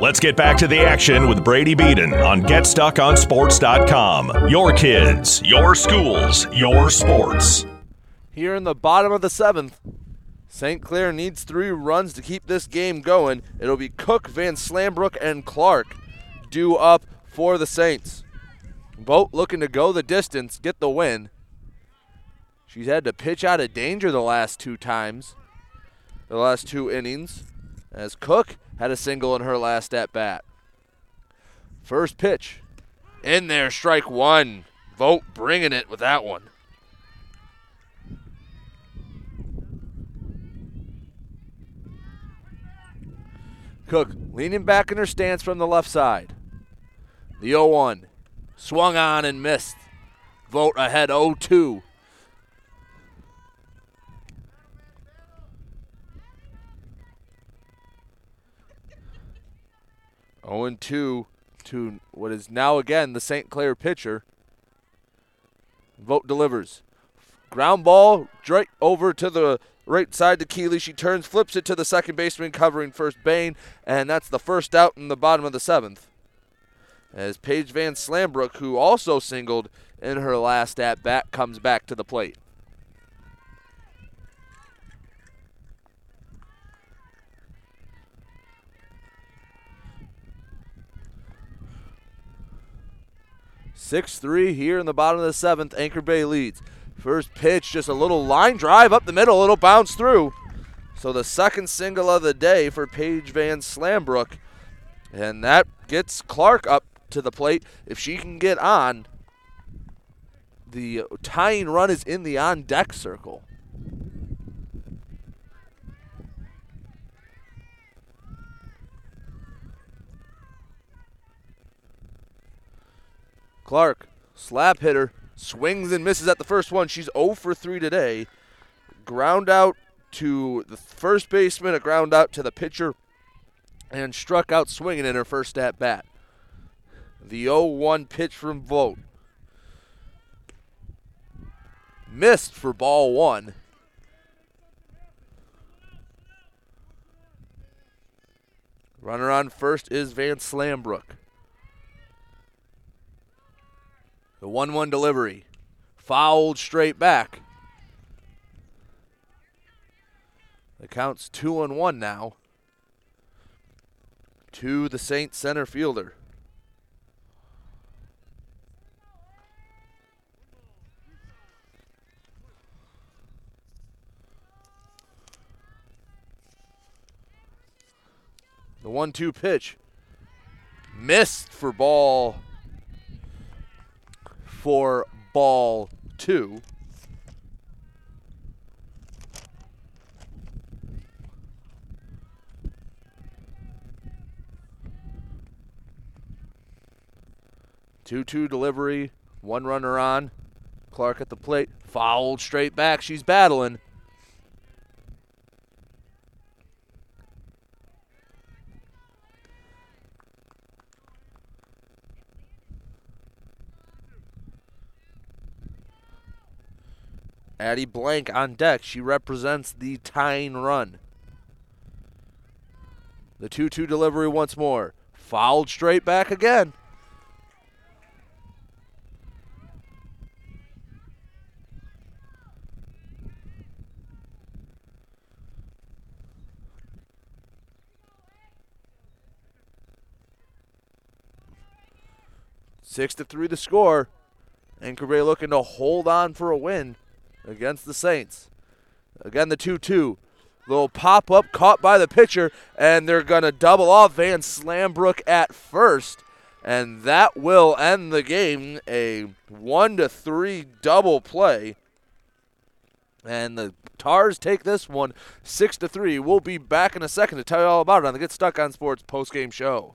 Let's get back to the action with Brady Beeden on GetStuckOnSports.com. Your kids, your schools, your sports. Here in the bottom of the 7th, St. Clair needs 3 runs to keep this game going. It'll be Cook, Van Slambrook, and Clark due up for the Saints. Vogt looking to go the distance, get the win. She's had to pitch out of danger the last 2 innings, as Cook had a single in her last at-bat. First pitch. In there, strike one. Vogt bringing it with that one. Cook leaning back in her stance from the left side. The 0-1. Swung on and missed. Vogt ahead 0-2. Oh, and 2 to what is now again the St. Clair pitcher. Vogt delivers. Ground ball right over to the right side to Keeley. She turns, flips it to the second baseman covering first, Bain, and that's the first out in the bottom of the 7th. As Paige Van Slambrook, who also singled in her last at-bat, comes back to the plate. Six 3 here in the bottom of the 7th. Anchor Bay leads. First pitch, just a little line drive up the middle. It'll bounce through. So the second single of the day for Paige Van Slambrook, and that gets Clark up to the plate. If she can get on, the tying run is in the on-deck circle. Clark, slap hitter, swings and misses at the first one. She's 0 for 3 today. Ground out to the first baseman, a ground out to the pitcher, and struck out swinging in her first at-bat. The 0-1 pitch from Vogt. Missed for ball one. Runner on first is Van Slambrook. The 1-1 delivery. Fouled straight back. The count's 2-1 now to the Saints center fielder. The 1-2 pitch. Missed for ball two. Two-two delivery, one runner on. Clark at the plate, fouled straight back. She's battling. Addie Blank on deck. She represents the tying run. The 2-2 delivery once more. Fouled straight back again. Six to three the score. Anchor Bay looking to hold on for a win against the Saints. Again, the 2-2. Little pop-up caught by the pitcher, and they're going to double off Van Slambrook at first, and that will end the game. A 1-3 double play, and the Tars take this one 6-3. We'll be back in a second to tell you all about it on the Get Stuck on Sports postgame show.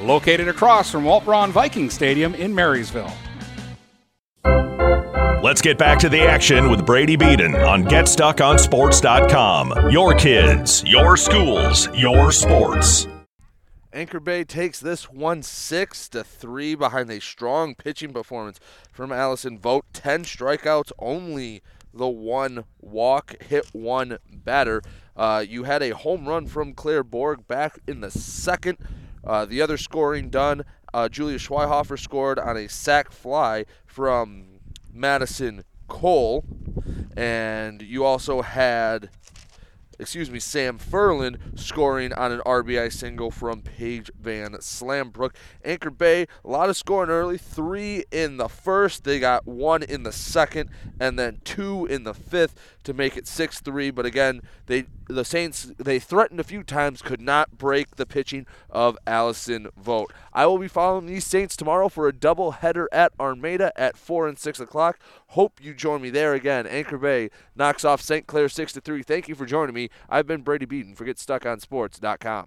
Located across from Walt Braun Viking Stadium in Marysville. Let's get back to the action with Brady Beeden on GetStuckOnSports.com. Your kids, your schools, your sports. Anchor Bay takes this one 6-3 behind a strong pitching performance from Allison Vogt. 10 strikeouts, only the one walk, hit one batter. You had a home run from Claire Borg back in the second. The other scoring done, Julia Schweihofer scored on a sac fly from Madison Cole. And you also had, Sam Ferlin scoring on an RBI single from Paige Van Slambrook. Anchor Bay, a lot of scoring early, 3 in the first. They got 1 in the second and then 2 in the fifth to make it 6-3. But again, the Saints threatened a few times, could not break the pitching of Allison Vogt. I will be following these Saints tomorrow for a doubleheader at Armada at 4 and 6 o'clock. Hope you join me there again. Anchor Bay knocks off St. Clair 6-3. Thank you for joining me. I've been Brady Beeden for GetStuckOnSports.com.